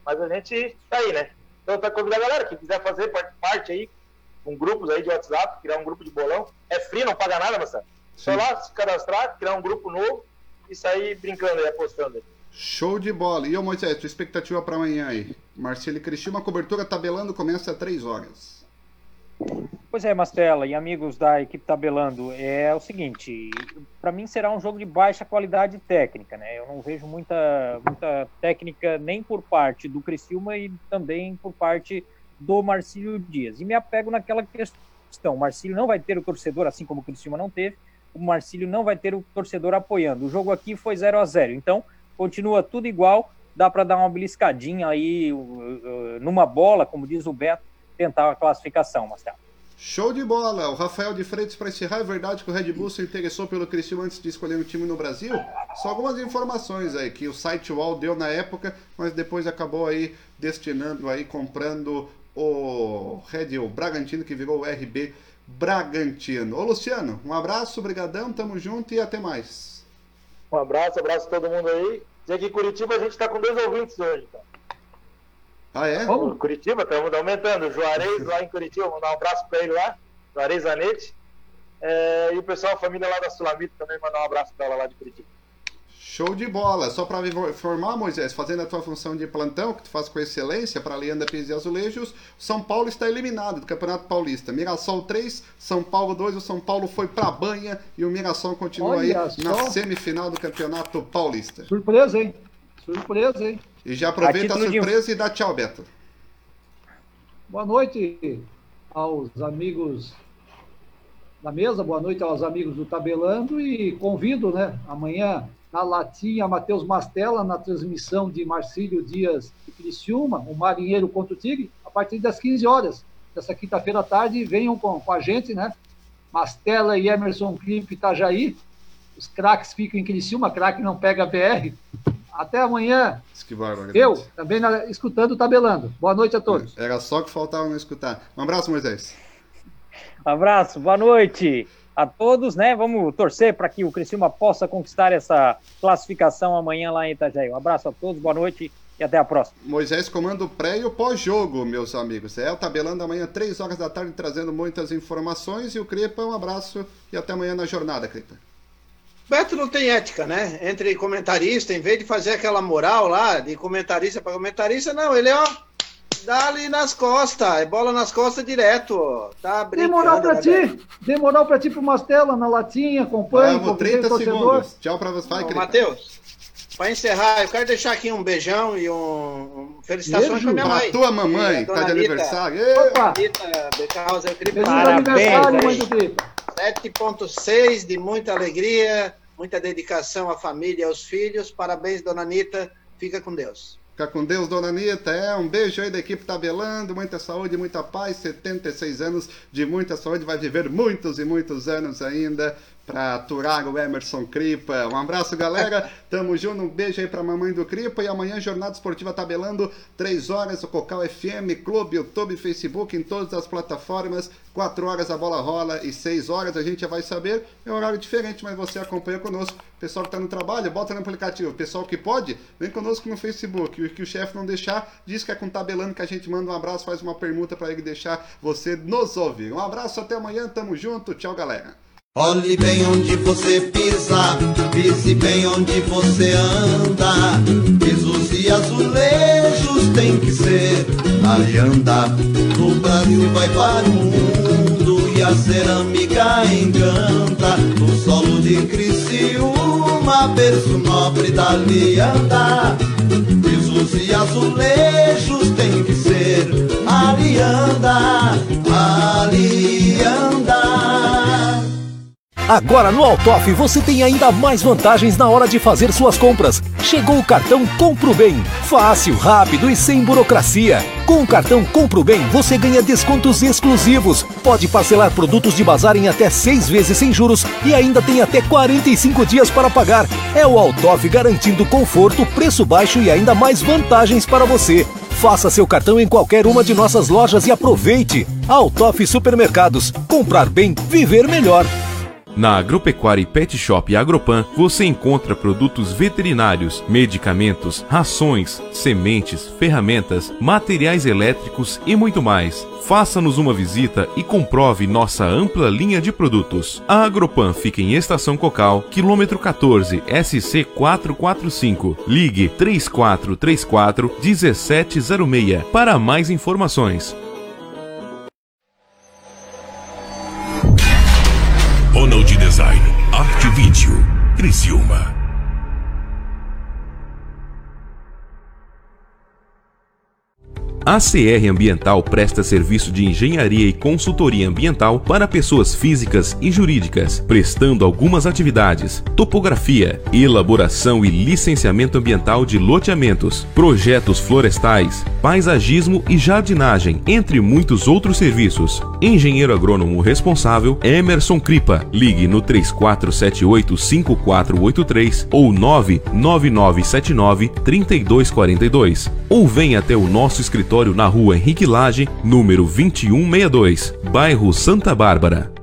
Mas a gente tá aí, né? Então tá convidando a galera que quiser fazer parte aí, com grupos aí de WhatsApp, criar um grupo de bolão. É free, não paga nada, moçada. Só lá se cadastrar, criar um grupo novo e sair brincando aí, apostando. Show de bola. E ô Moisés, tua expectativa pra amanhã aí? Marcílio e Criciúma, cobertura Tabelando começa às 3 horas. Pois é, Mastella e amigos da equipe tabelando, é o seguinte, para mim será um jogo de baixa qualidade técnica, né? Eu não vejo muita técnica nem por parte do Criciúma e também por parte do Marcílio Dias. E me apego naquela questão, o Marcílio não vai ter o torcedor, assim como o Criciúma não teve, o Marcílio não vai ter o torcedor apoiando. O jogo aqui foi 0-0, então continua tudo igual, dá para dar uma beliscadinha aí numa bola, como diz o Beto, tentar a classificação, Mastella. Show de bola! O Rafael de Freitas, para encerrar, é verdade que o Red Bull se interessou pelo Criciúma antes de escolher um time no Brasil? Só algumas informações aí que o site UOL deu na época, mas depois acabou aí destinando, aí comprando o Red Bull Bragantino, que virou o RB Bragantino. Ô Luciano, um abraço, brigadão, tamo junto e até mais. Um abraço a todo mundo aí. E aqui em Curitiba a gente tá com 2 ouvintes hoje, tá? Ah, é? Como? Curitiba, estamos aumentando. O Juarez lá em Curitiba, mandar um abraço para ele lá. Juarez Anete. E o pessoal, a família lá da Sulamito também, mandar um abraço para ela lá de Curitiba. Show de bola. Só para me informar, Moisés, fazendo a tua função de plantão, que tu faz com excelência para a Alianda Pisos e Azulejos, São Paulo está eliminado do Campeonato Paulista. Mirassol 3, São Paulo 2, o São Paulo foi para a banha e o Mirassol continua na semifinal do Campeonato Paulista. Surpresa, hein? Surpresa, hein? E já aproveita a surpresa e dá tchau, Beto. Boa noite aos amigos da mesa, boa noite aos amigos do Tabelando e convido, né, amanhã na Latinha, Matheus Mastella, na transmissão de Marcílio Dias e Criciúma, o Marinheiro contra o Tigre, a partir das 15 horas dessa quinta-feira à tarde, venham com a gente, né, Mastella e Emerson Clipe Itajaí, os craques ficam em Criciúma, craque não pega PR. Até amanhã. Eu também escutando o Tabelando. Boa noite a todos. Era só que faltava não escutar. Um abraço, Moisés. Um abraço, boa noite a todos, né? Vamos torcer para que o Criciúma possa conquistar essa classificação amanhã lá em Itajaí. Um abraço a todos, boa noite e até a próxima. Moisés comanda o pré e o pós-jogo, meus amigos. É o Tabelando amanhã, 3 horas da tarde, trazendo muitas informações. E o Crepa, um abraço e até amanhã na jornada, Crepa. Beto não tem ética, né? Entre comentarista, em vez de fazer aquela moral lá, de comentarista para comentarista, não, ele, ó, dá ali nas costas, é bola nas costas direto, ó. Tá brincando. Dê moral pra ti pro Mastella, na latinha, acompanha. Vamos, 30 segundos. Tchau pra você, vai, Cris. Matheus, pra encerrar, eu quero deixar aqui um beijão e um felicitações pra minha mãe. Pra tua mamãe, tá de aniversário. Opa! Parabéns, mãe do Cripa. 7.6 de muita alegria, muita dedicação à família e aos filhos. Parabéns, dona Anitta. Fica com Deus. Fica com Deus, dona Anitta. Um beijo aí da equipe Tabelando. Muita saúde, muita paz. 76 anos de muita saúde. Vai viver muitos e muitos anos ainda para aturar o Emerson Cripa. Um abraço, galera. Tamo junto. Um beijo aí pra mamãe do Cripa. E amanhã, Jornada Esportiva Tabelando, 3 horas, o Cocal FM, Clube, YouTube, Facebook, em todas as plataformas. 4 horas a bola rola e 6 horas a gente já vai saber. É um horário diferente, mas você acompanha conosco. O pessoal que está no trabalho, bota no aplicativo. O pessoal que pode, vem conosco no Facebook. O que o chefe não deixar, diz que é com Tabelando que a gente manda um abraço, faz uma permuta para ele deixar você nos ouvir. Um abraço, até amanhã, tamo junto, tchau, galera. Olhe bem onde você pisa, pise bem onde você anda. Pisos e azulejos tem que ser Alianda. No Brasil vai para o mundo e a cerâmica encanta. No solo de Criciúma, berço nobre da Alianda. Pisos e azulejos tem que ser Alianda, Alianda. Agora no Altoff você tem ainda mais vantagens na hora de fazer suas compras. Chegou o cartão Compro Bem. Fácil, rápido e sem burocracia. Com o cartão Compro Bem você ganha descontos exclusivos. Pode parcelar produtos de bazar em até 6 vezes sem juros e ainda tem até 45 dias para pagar. É o Altoff garantindo conforto, preço baixo e ainda mais vantagens para você. Faça seu cartão em qualquer uma de nossas lojas e aproveite. Altoff Supermercados. Comprar bem, viver melhor. Na Agropecuária e Pet Shop Agropan, você encontra produtos veterinários, medicamentos, rações, sementes, ferramentas, materiais elétricos e muito mais. Faça-nos uma visita e comprove nossa ampla linha de produtos. A Agropan fica em Estação Cocal, quilômetro 14, SC 445. Ligue 3434 1706 para mais informações. Design, Arte Vídeo, Criciúma. A CR Ambiental presta serviço de engenharia e consultoria ambiental para pessoas físicas e jurídicas, prestando algumas atividades: topografia, elaboração e licenciamento ambiental de loteamentos, projetos florestais, paisagismo e jardinagem, entre muitos outros serviços. Engenheiro agrônomo responsável Emerson Cripa. Ligue no 3478-5483 ou 99979-3242. Ou venha até o nosso escritório na rua Henrique Lage, número 2162, bairro Santa Bárbara.